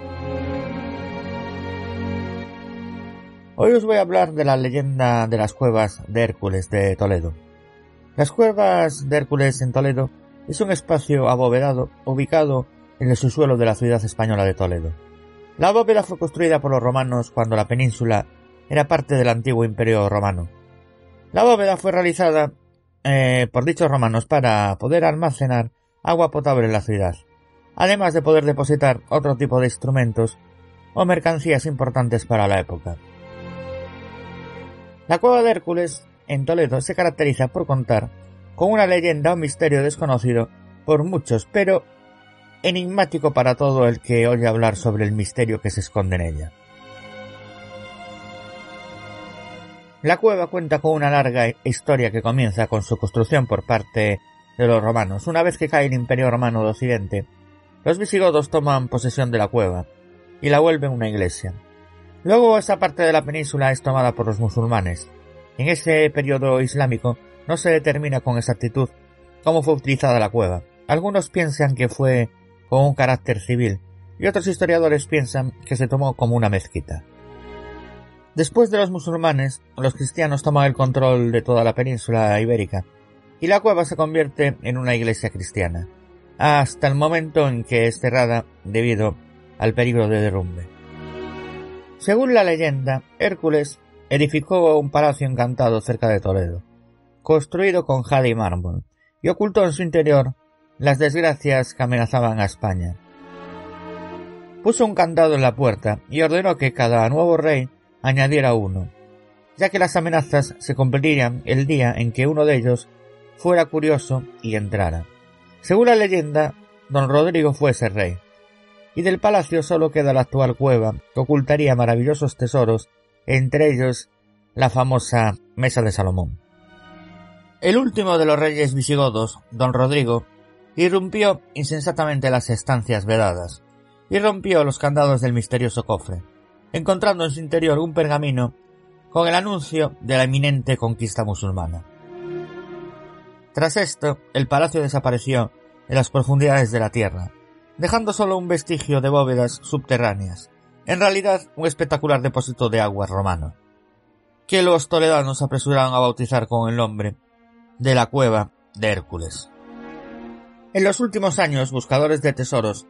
Hoy os voy a hablar de la leyenda de las cuevas de Hércules de Toledo. Las cuevas de Hércules en Toledo es un espacio abovedado ubicado en el subsuelo de la ciudad española de Toledo. La bóveda fue construida por los romanos cuando la península era parte del antiguo imperio romano. La bóveda fue realizada Eh, por dichos romanos para poder almacenar agua potable en la ciudad, además de poder depositar otro tipo de instrumentos o mercancías importantes para la época. La cueva de Hércules en Toledo se caracteriza por contar con una leyenda o misterio desconocido por muchos, pero enigmático para todo el que oye hablar sobre el misterio que se esconde en ella. La cueva cuenta con una larga historia que comienza con su construcción por parte de los romanos. Una vez que cae el Imperio Romano de Occidente, los visigodos toman posesión de la cueva y la vuelven una iglesia. Luego esa parte de la península es tomada por los musulmanes. En ese periodo islámico no se determina con exactitud cómo fue utilizada la cueva. Algunos piensan que fue con un carácter civil y otros historiadores piensan que se tomó como una mezquita. Después de los musulmanes, los cristianos toman el control de toda la península ibérica y la cueva se convierte en una iglesia cristiana, hasta el momento en que es cerrada debido al peligro de derrumbe. Según la leyenda, Hércules edificó un palacio encantado cerca de Toledo, construido con jade y mármol, y ocultó en su interior las desgracias que amenazaban a España. Puso un candado en la puerta y ordenó que cada nuevo rey añadiera uno, ya que las amenazas se cumplirían el día en que uno de ellos fuera curioso y entrara. Según la leyenda, Don Rodrigo fue ese rey, y del palacio solo queda la actual cueva, que ocultaría maravillosos tesoros, entre ellos la famosa Mesa de Salomón. El último de los reyes visigodos, Don Rodrigo, irrumpió insensatamente las estancias vedadas, y rompió los candados del misterioso cofre, encontrando en su interior un pergamino con el anuncio de la inminente conquista musulmana. Tras esto, el palacio desapareció en las profundidades de la tierra, dejando solo un vestigio de bóvedas subterráneas, en realidad un espectacular depósito de aguas romano, que los toledanos apresuraron a bautizar con el nombre de la Cueva de Hércules. En los últimos años, buscadores de tesoros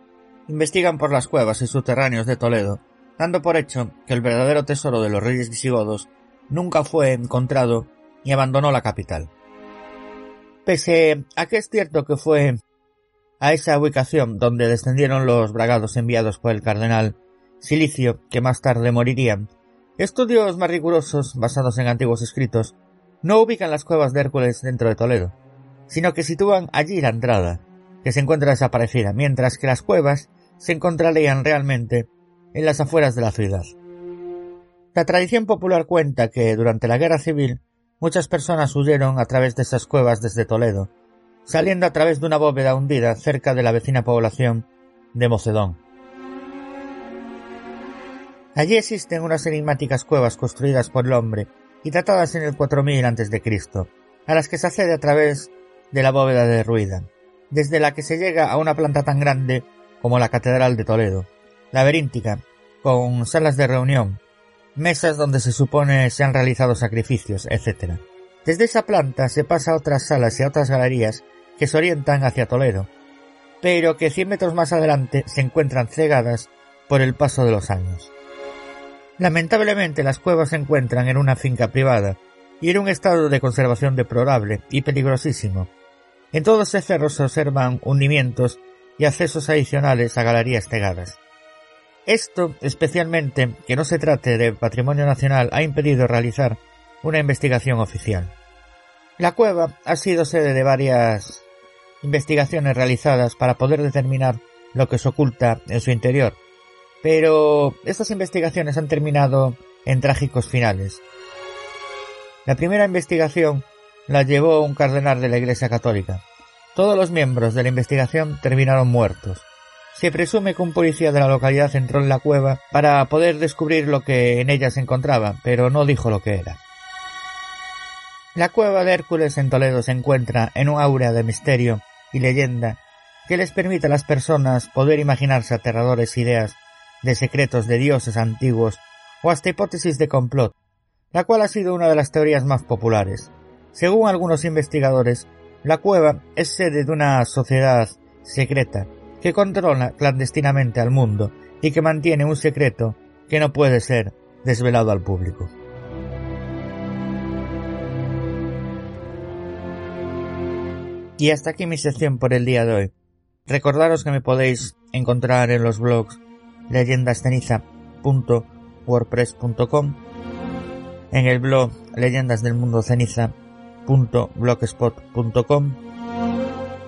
investigan por las cuevas y subterráneos de Toledo, dando por hecho que el verdadero tesoro de los reyes visigodos nunca fue encontrado y abandonó la capital. Pese a que es cierto que fue a esa ubicación donde descendieron los bragados enviados por el cardenal Silicio, que más tarde morirían, estudios más rigurosos, basados en antiguos escritos, no ubican las cuevas de Hércules dentro de Toledo, sino que sitúan allí la entrada, que se encuentra desaparecida, mientras que las cuevas se encontrarían realmente en las afueras de la ciudad. La tradición popular cuenta que durante la Guerra Civil muchas personas huyeron a través de esas cuevas desde Toledo, saliendo a través de una bóveda hundida cerca de la vecina población de Mocedón. Allí existen unas enigmáticas cuevas construidas por el hombre y datadas en el cuatro mil antes de Cristo, a las que se accede a través de la bóveda derruida, desde la que se llega a una planta tan grande como la Catedral de Toledo, laberíntica, con salas de reunión, mesas donde se supone se han realizado sacrificios, etcétera. Desde esa planta se pasa a otras salas y a otras galerías que se orientan hacia Toledo, pero que cien metros más adelante se encuentran cegadas por el paso de los años. Lamentablemente, las cuevas se encuentran en una finca privada y en un estado de conservación deplorable y peligrosísimo. En todos los cerros se observan hundimientos y accesos adicionales a galerías cegadas. Esto, especialmente, que no se trate de patrimonio nacional, ha impedido realizar una investigación oficial. La cueva ha sido sede de varias investigaciones realizadas para poder determinar lo que se oculta en su interior, pero estas investigaciones han terminado en trágicos finales. La primera investigación la llevó un cardenal de la Iglesia Católica. Todos los miembros de la investigación terminaron muertos. Se presume que un policía de la localidad entró en la cueva para poder descubrir lo que en ella se encontraba, pero no dijo lo que era. La cueva de Hércules en Toledo se encuentra en un aura de misterio y leyenda que les permite a las personas poder imaginarse aterradores ideas de secretos de dioses antiguos o hasta hipótesis de complot, la cual ha sido una de las teorías más populares. Según algunos investigadores, la cueva es sede de una sociedad secreta que controla clandestinamente al mundo y que mantiene un secreto que no puede ser desvelado al público. Y hasta aquí mi sección por el día de hoy. Recordaros que me podéis encontrar en los blogs leyendas ceniza punto wordpress punto com, en el blog leyendasdelmundoceniza punto blogspot punto com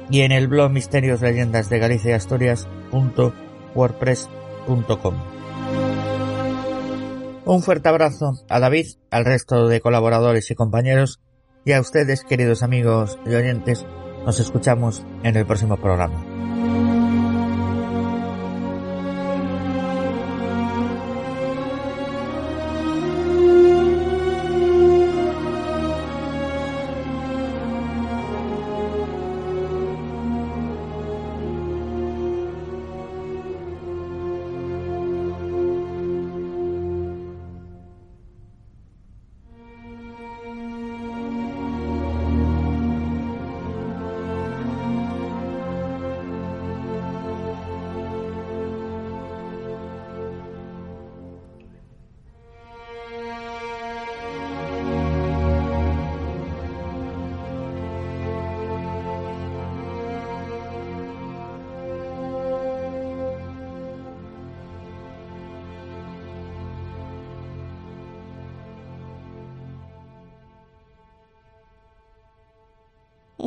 y en el blog Misterios, Leyendas de Galicia y Asturias punto wordpress punto com. Un fuerte abrazo a David, al resto de colaboradores y compañeros, y a ustedes, queridos amigos y oyentes. Nos escuchamos en el próximo programa.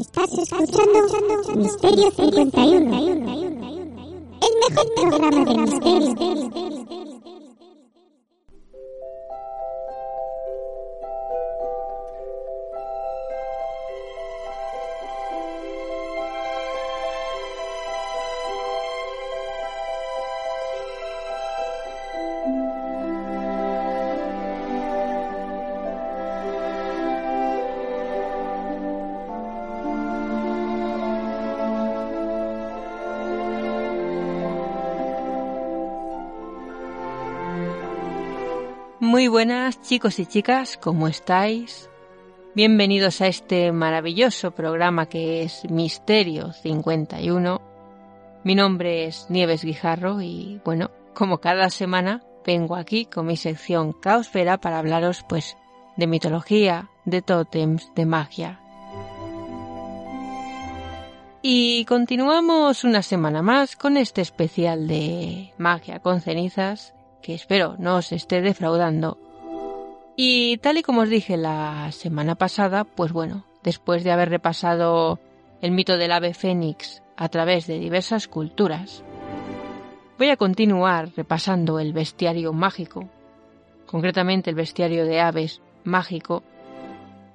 Estás escuchando Misterio cincuenta y uno, el mejor programa de misterios. Muy buenas, chicos y chicas, ¿cómo estáis? Bienvenidos a este maravilloso programa que es Misterio cincuenta y uno. Mi nombre es Nieves Guijarro y, bueno, como cada semana, vengo aquí con mi sección Caosfera para hablaros, pues, de mitología, de tótems, de magia. Y continuamos una semana más con este especial de Magia con Cenizas, que espero no os esté defraudando. Y tal y como os dije la semana pasada, pues bueno, después de haber repasado el mito del ave fénix a través de diversas culturas, voy a continuar repasando el bestiario mágico, concretamente el bestiario de aves mágico.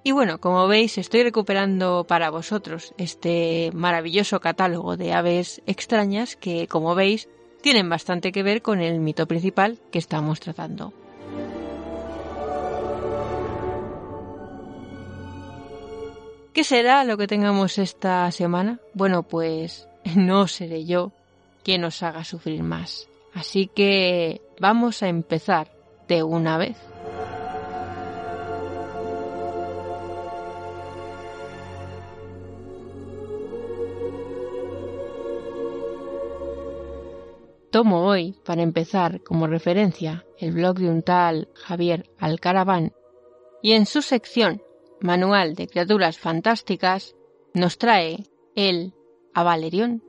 Y bueno, como veis, estoy recuperando para vosotros este maravilloso catálogo de aves extrañas que, como veis, tienen bastante que ver con el mito principal que estamos tratando. ¿Qué será lo que tengamos esta semana? Bueno, pues no seré yo quien os haga sufrir más. Así que vamos a empezar de una vez. Tomo hoy, para empezar, como referencia el blog de un tal Javier Alcaraván, y en su sección Manual de Criaturas Fantásticas nos trae el Avalerión.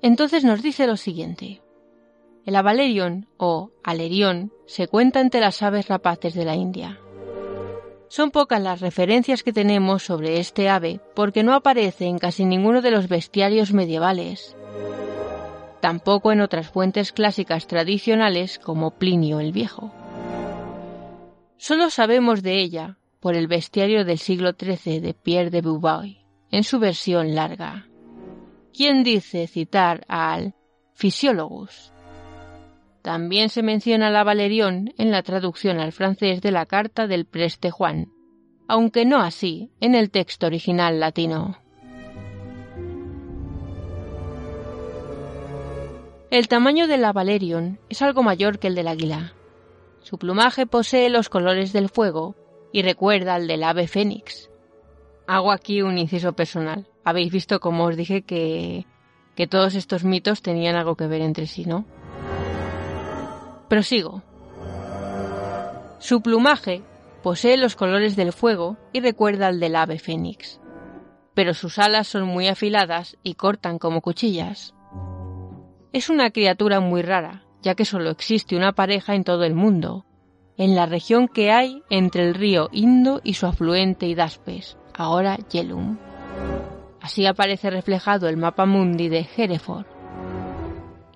Entonces nos dice lo siguiente. El Avalerión o Alerión se cuenta entre las aves rapaces de la India. Son pocas las referencias que tenemos sobre este ave porque no aparece en casi ninguno de los bestiarios medievales. Tampoco en otras fuentes clásicas tradicionales como Plinio el Viejo. Solo sabemos de ella por el bestiario del siglo trece de Pierre de Beauvois, en su versión larga, quien dice citar al Physiologus. También se menciona la Avalerión en la traducción al francés de la carta del preste Juan, aunque no así en el texto original latino. El tamaño del Avalerión es algo mayor que el del águila. Su plumaje posee los colores del fuego y recuerda al del ave fénix. Hago aquí un inciso personal. Habéis visto como os dije que, que todos estos mitos tenían algo que ver entre sí, ¿no? Prosigo. Su plumaje posee los colores del fuego y recuerda al del ave fénix. Pero sus alas son muy afiladas y cortan como cuchillas. Es una criatura muy rara, ya que solo existe una pareja en todo el mundo, en la región que hay entre el río Indo y su afluente Hidaspes, ahora Jhelum. Así aparece reflejado el mapa mundi de Hereford.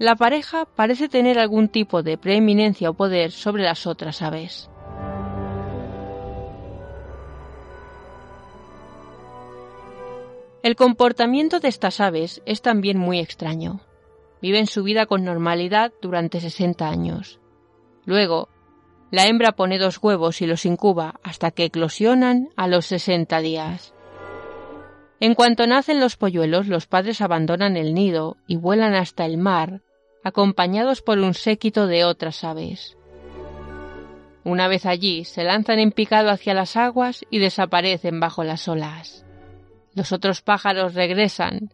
La pareja parece tener algún tipo de preeminencia o poder sobre las otras aves. El comportamiento de estas aves es también muy extraño. Viven su vida con normalidad durante sesenta años. Luego, la hembra pone dos huevos y los incuba hasta que eclosionan a los sesenta días. En cuanto nacen los polluelos, los padres abandonan el nido y vuelan hasta el mar, acompañados por un séquito de otras aves. Una vez allí, se lanzan en picado hacia las aguas y desaparecen bajo las olas. Los otros pájaros regresan,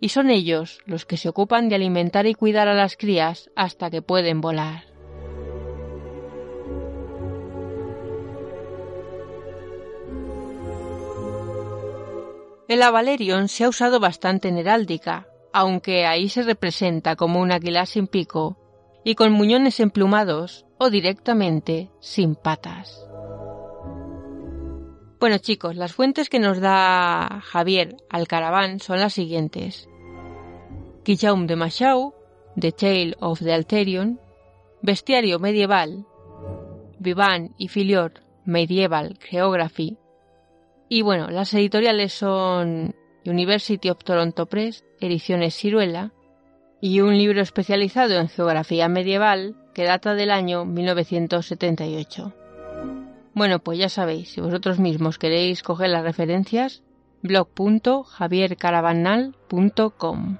y son ellos los que se ocupan de alimentar y cuidar a las crías hasta que pueden volar. El Avalerión se ha usado bastante en heráldica, aunque ahí se representa como un águila sin pico y con muñones emplumados o directamente sin patas. Bueno, chicos, las fuentes que nos da Javier Alcaraván son las siguientes: Guillaume de Machau, The Tale of the Alterion, Bestiario Medieval, Vivant y Filior, Medieval Geography. Y bueno, las editoriales son University of Toronto Press, Ediciones Ciruela, y un libro especializado en geografía medieval que data del año mil novecientos setenta y ocho. Bueno, pues ya sabéis, si vosotros mismos queréis coger las referencias, blog punto javier caravanal punto com.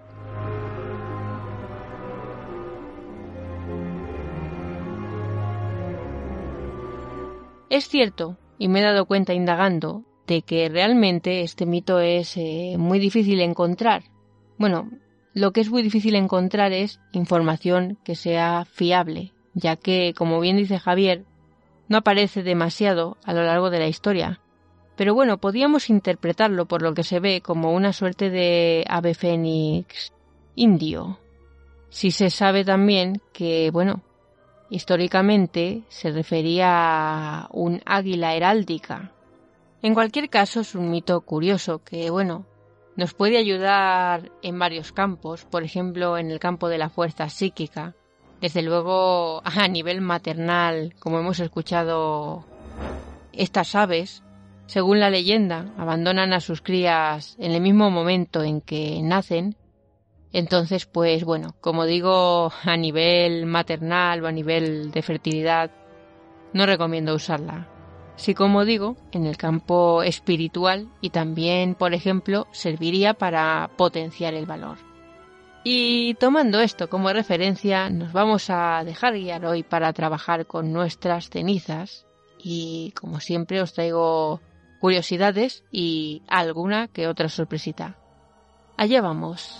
Es cierto, y me he dado cuenta indagando, de que realmente este mito es eh, muy difícil encontrar. Bueno, lo que es muy difícil encontrar es información que sea fiable, ya que, como bien dice Javier, no aparece demasiado a lo largo de la historia. Pero bueno, podíamos interpretarlo por lo que se ve como una suerte de ave fénix indio. Si se sabe también que, bueno, históricamente se refería a un águila heráldica. En cualquier caso, es un mito curioso que, bueno, nos puede ayudar en varios campos, por ejemplo, en el campo de la fuerza psíquica, desde luego a nivel maternal, como hemos escuchado, estas aves, según la leyenda, abandonan a sus crías en el mismo momento en que nacen. Entonces, pues bueno, como digo, a nivel maternal o a nivel de fertilidad, no recomiendo usarla. Sí, como digo, en el campo espiritual y también, por ejemplo, serviría para potenciar el valor. Y tomando esto como referencia, nos vamos a dejar guiar hoy para trabajar con nuestras cenizas. Y como siempre, os traigo curiosidades y alguna que otra sorpresita. Allá vamos.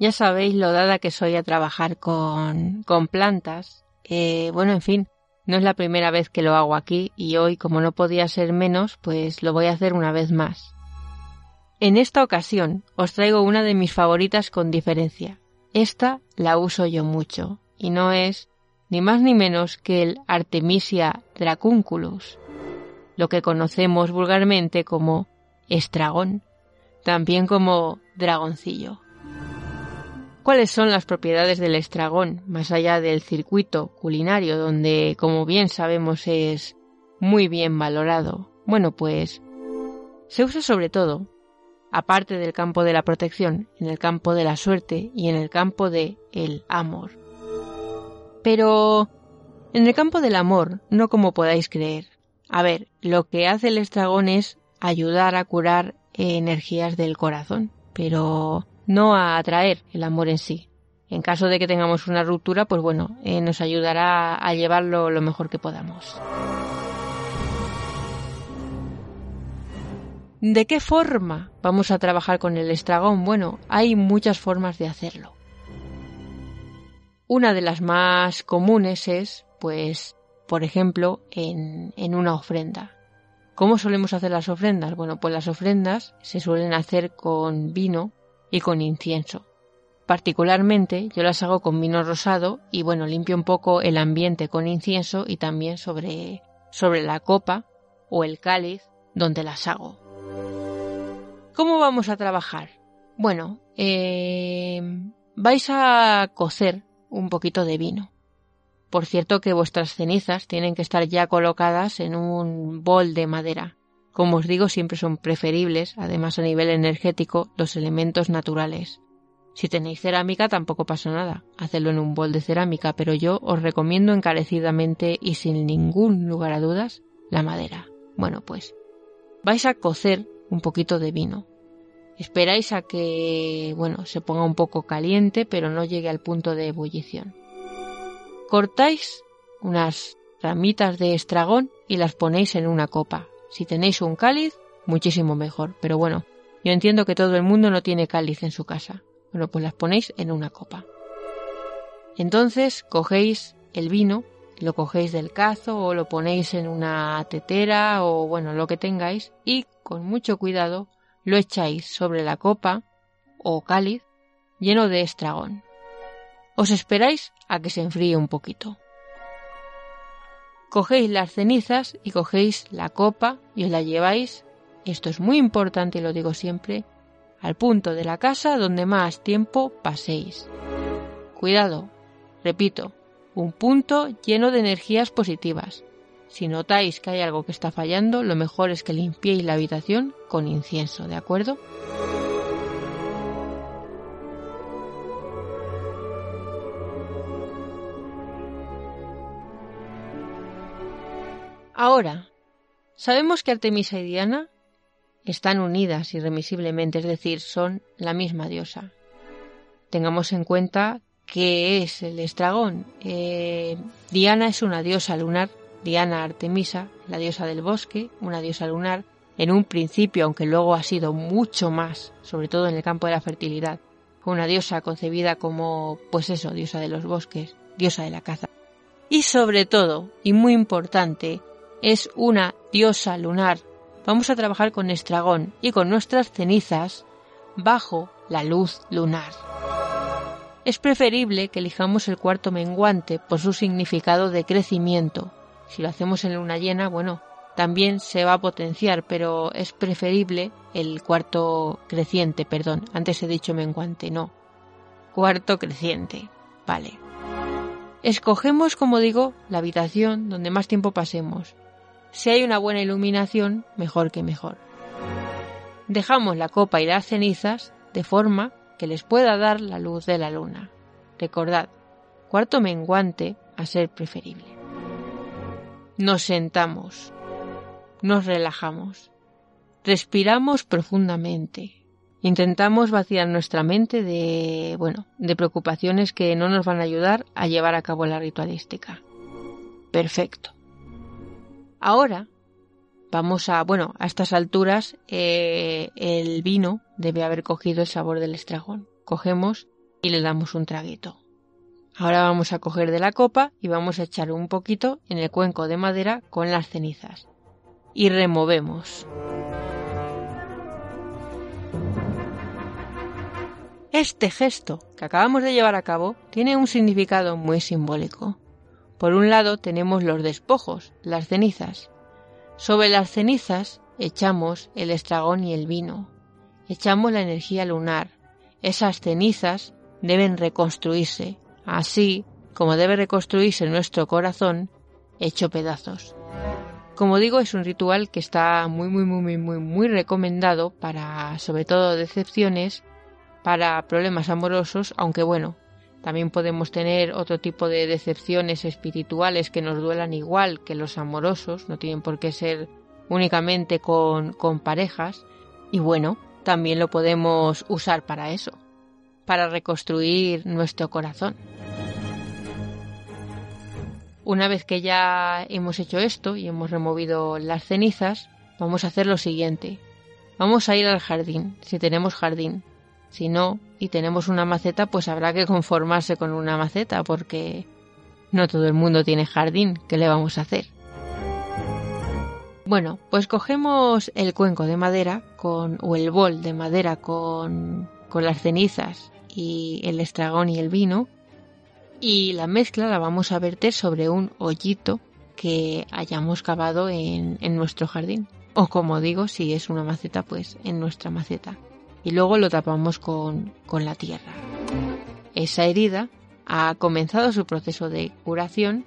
Ya sabéis lo dada que soy a trabajar con, con plantas. Eh, bueno, en fin, no es la primera vez que lo hago aquí y hoy, como no podía ser menos, pues lo voy a hacer una vez más. En esta ocasión os traigo una de mis favoritas con diferencia. Esta la uso yo mucho y no es ni más ni menos que el Artemisia dracunculus, lo que conocemos vulgarmente como estragón, también como dragoncillo. ¿Cuáles son las propiedades del estragón, más allá del circuito culinario, donde, como bien sabemos, es muy bien valorado? Bueno, pues se usa sobre todo, aparte del campo de la protección, en el campo de la suerte y en el campo de el amor. Pero en el campo del amor, no como podáis creer. A ver, lo que hace el estragón es ayudar a curar energías del corazón, pero no a atraer el amor en sí. En caso de que tengamos una ruptura, pues bueno, eh, nos ayudará a llevarlo lo mejor que podamos. ¿De qué forma vamos a trabajar con el estragón? Bueno, hay muchas formas de hacerlo. Una de las más comunes es, pues, por ejemplo, en, en una ofrenda. ¿Cómo solemos hacer las ofrendas? Bueno, pues las ofrendas se suelen hacer con vino y con incienso. Particularmente yo las hago con vino rosado y bueno, limpio un poco el ambiente con incienso y también sobre, sobre la copa o el cáliz donde las hago. ¿Cómo vamos a trabajar? Bueno, eh, vais a cocer un poquito de vino. Por cierto que vuestras cenizas tienen que estar ya colocadas en un bol de madera. Como os digo, siempre son preferibles, además a nivel energético, los elementos naturales. Si tenéis cerámica tampoco pasa nada, hacedlo en un bol de cerámica, pero yo os recomiendo encarecidamente y sin ningún lugar a dudas, la madera. Bueno, pues vais a cocer un poquito de vino. Esperáis a que, bueno, se ponga un poco caliente, pero no llegue al punto de ebullición. Cortáis unas ramitas de estragón y las ponéis en una copa. Si tenéis un cáliz, muchísimo mejor. Pero bueno, yo entiendo que todo el mundo no tiene cáliz en su casa. Bueno, pues las ponéis en una copa. Entonces cogéis el vino, lo cogéis del cazo o lo ponéis en una tetera o bueno, lo que tengáis. Y con mucho cuidado lo echáis sobre la copa o cáliz lleno de estragón. Os esperáis a que se enfríe un poquito. cogéis las cenizas y cogéis la copa y os la lleváis, esto es muy importante y lo digo siempre, al punto de la casa donde más tiempo paséis. Cuidado, repito, un punto lleno de energías positivas. Si notáis que hay algo que está fallando, lo mejor es que limpiéis la habitación con incienso, ¿de acuerdo? Ahora, sabemos que Artemisa y Diana están unidas irremisiblemente, es decir, son la misma diosa. Tengamos en cuenta que es el estragón. Eh, Diana es una diosa lunar, Diana Artemisa, la diosa del bosque, una diosa lunar, en un principio, aunque luego ha sido mucho más, sobre todo en el campo de la fertilidad. Fue una diosa concebida como, pues eso, diosa de los bosques, diosa de la caza. Y sobre todo, y muy importante, es una diosa lunar. Vamos a trabajar con estragón y con nuestras cenizas bajo la luz lunar. Es preferible que elijamos el cuarto menguante por su significado de crecimiento. Si lo hacemos en luna llena, bueno, también se va a potenciar, pero es preferible el cuarto creciente, perdón, antes he dicho menguante, no. Cuarto creciente, vale. Escogemos, como digo, la habitación donde más tiempo pasemos. Si hay una buena iluminación, mejor que mejor. Dejamos la copa y las cenizas de forma que les pueda dar la luz de la luna. Recordad, cuarto menguante a ser preferible. Nos sentamos, nos relajamos, respiramos profundamente, intentamos vaciar nuestra mente de, bueno, de preocupaciones que no nos van a ayudar a llevar a cabo la ritualística. Perfecto. Ahora vamos a, bueno, a estas alturas eh, el vino debe haber cogido el sabor del estragón. Cogemos y le damos un traguito. Ahora vamos a coger de la copa y vamos a echar un poquito en el cuenco de madera con las cenizas. Y removemos. Este gesto que acabamos de llevar a cabo tiene un significado muy simbólico. Por un lado tenemos los despojos, las cenizas. Sobre las cenizas echamos el estragón y el vino. Echamos la energía lunar. Esas cenizas deben reconstruirse. Así como debe reconstruirse nuestro corazón hecho pedazos. Como digo, es un ritual que está muy muy muy muy muy recomendado para, sobre todo, decepciones, para problemas amorosos, aunque bueno, también podemos tener otro tipo de decepciones espirituales que nos duelan igual que los amorosos, no tienen por qué ser únicamente con, con parejas, y bueno, también lo podemos usar para eso, para reconstruir nuestro corazón. Una vez que ya hemos hecho esto y hemos removido las cenizas, vamos a hacer lo siguiente. Vamos a ir al jardín, si tenemos jardín. Si no, y tenemos una maceta, pues habrá que conformarse con una maceta, porque no todo el mundo tiene jardín. ¿Qué le vamos a hacer? Bueno, pues cogemos el cuenco de madera con, o el bol de madera con, con las cenizas y el estragón y el vino, y la mezcla la vamos a verter sobre un hoyito que hayamos cavado en, en nuestro jardín, o como digo, si es una maceta, pues en nuestra maceta, y luego lo tapamos con, con la tierra. Esa herida ha comenzado su proceso de curación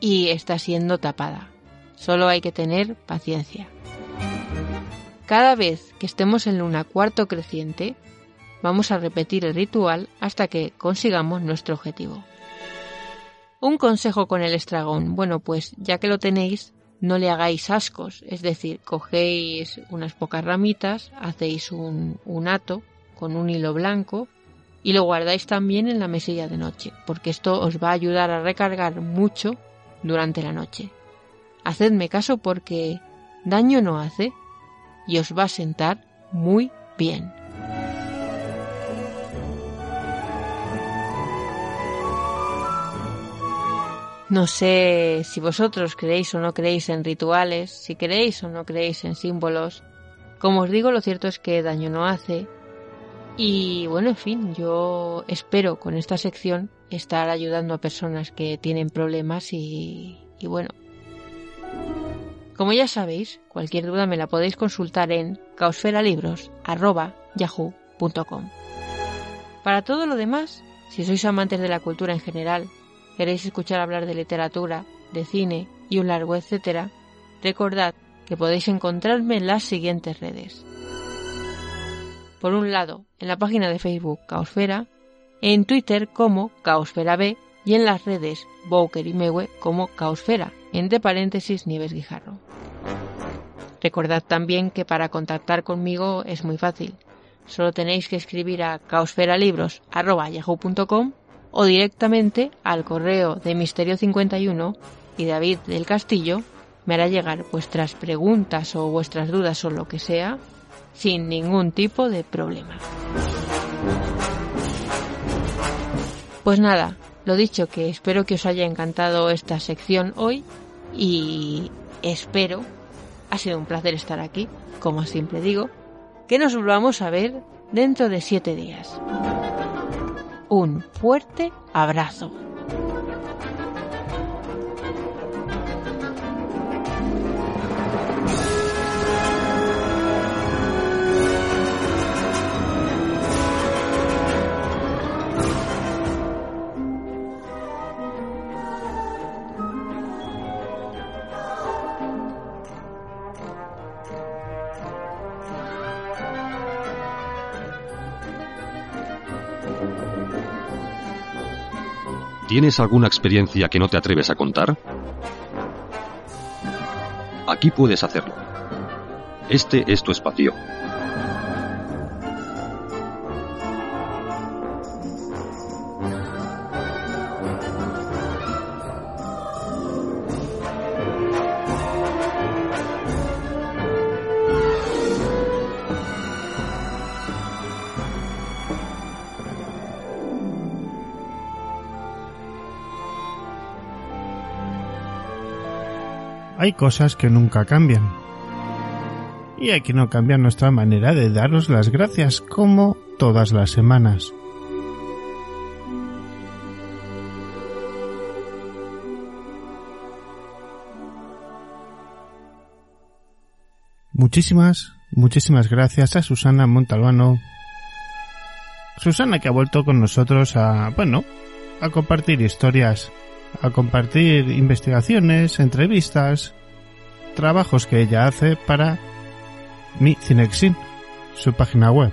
y está siendo tapada. Solo hay que tener paciencia. Cada vez que estemos en luna cuarto creciente, vamos a repetir el ritual hasta que consigamos nuestro objetivo. Un consejo con el estragón. Bueno, pues ya que lo tenéis, no le hagáis ascos. Es decir, cogéis unas pocas ramitas, hacéis un, un hato con un hilo blanco y lo guardáis también en la mesilla de noche, porque esto os va a ayudar a recargar mucho durante la noche. Hacedme caso porque daño no hace y os va a sentar muy bien. No sé si vosotros creéis o no creéis en rituales, si creéis o no creéis en símbolos. Como os digo, lo cierto es que daño no hace. Y bueno, en fin, yo espero con esta sección estar ayudando a personas que tienen problemas y, y bueno, Como ya sabéis, cualquier duda me la podéis consultar en caosfera libros arroba yahoo punto com. Para todo lo demás, si sois amantes de la cultura en general, queréis escuchar hablar de literatura, de cine y un largo etcétera, recordad que podéis encontrarme en las siguientes redes. Por un lado, en la página de Facebook Caosfera, en Twitter como Caosfera B y en las redes Bouker y Mewe como Caosfera, entre paréntesis Nieves Guijarro. Recordad también que para contactar conmigo es muy fácil. Solo tenéis que escribir a caosfera libros arroba yahoo punto com o directamente al correo de Misterio cincuenta y uno, y David del Castillo me hará llegar vuestras preguntas o vuestras dudas o lo que sea sin ningún tipo de problema. Pues nada, lo dicho, que espero que os haya encantado esta sección hoy y espero, ha sido un placer estar aquí, como siempre digo, que nos volvamos a ver dentro de siete días. Un fuerte abrazo. ¿Tienes alguna experiencia que no te atreves a contar? Aquí puedes hacerlo. Este es tu espacio. Hay cosas que nunca cambian. Y hay que no cambiar nuestra manera de daros las gracias, como todas las semanas. Muchísimas, muchísimas gracias a Susana Montalbano. Susana, que ha vuelto con nosotros a, bueno, a compartir historias, a compartir investigaciones, entrevistas, trabajos que ella hace para Mi Cinexin, su página web.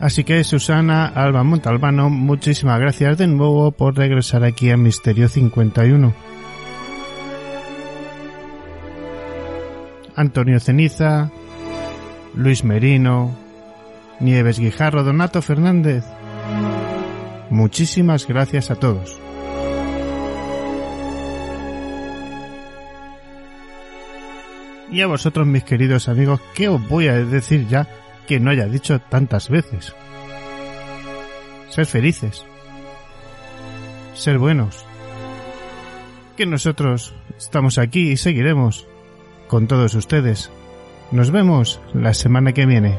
Así que Susana Alba Montalbano, muchísimas gracias de nuevo por regresar aquí a Misterio cincuenta y uno. Antonio Ceniza, Luis Merino, Nieves Guijarro, Donato Fernández. Muchísimas gracias a todos. Y a vosotros, mis queridos amigos, ¿qué os voy a decir ya que no haya dicho tantas veces? Ser felices. Ser buenos. Que nosotros estamos aquí y seguiremos con todos ustedes. Nos vemos la semana que viene.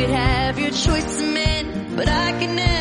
could have your choice of men, but I can never.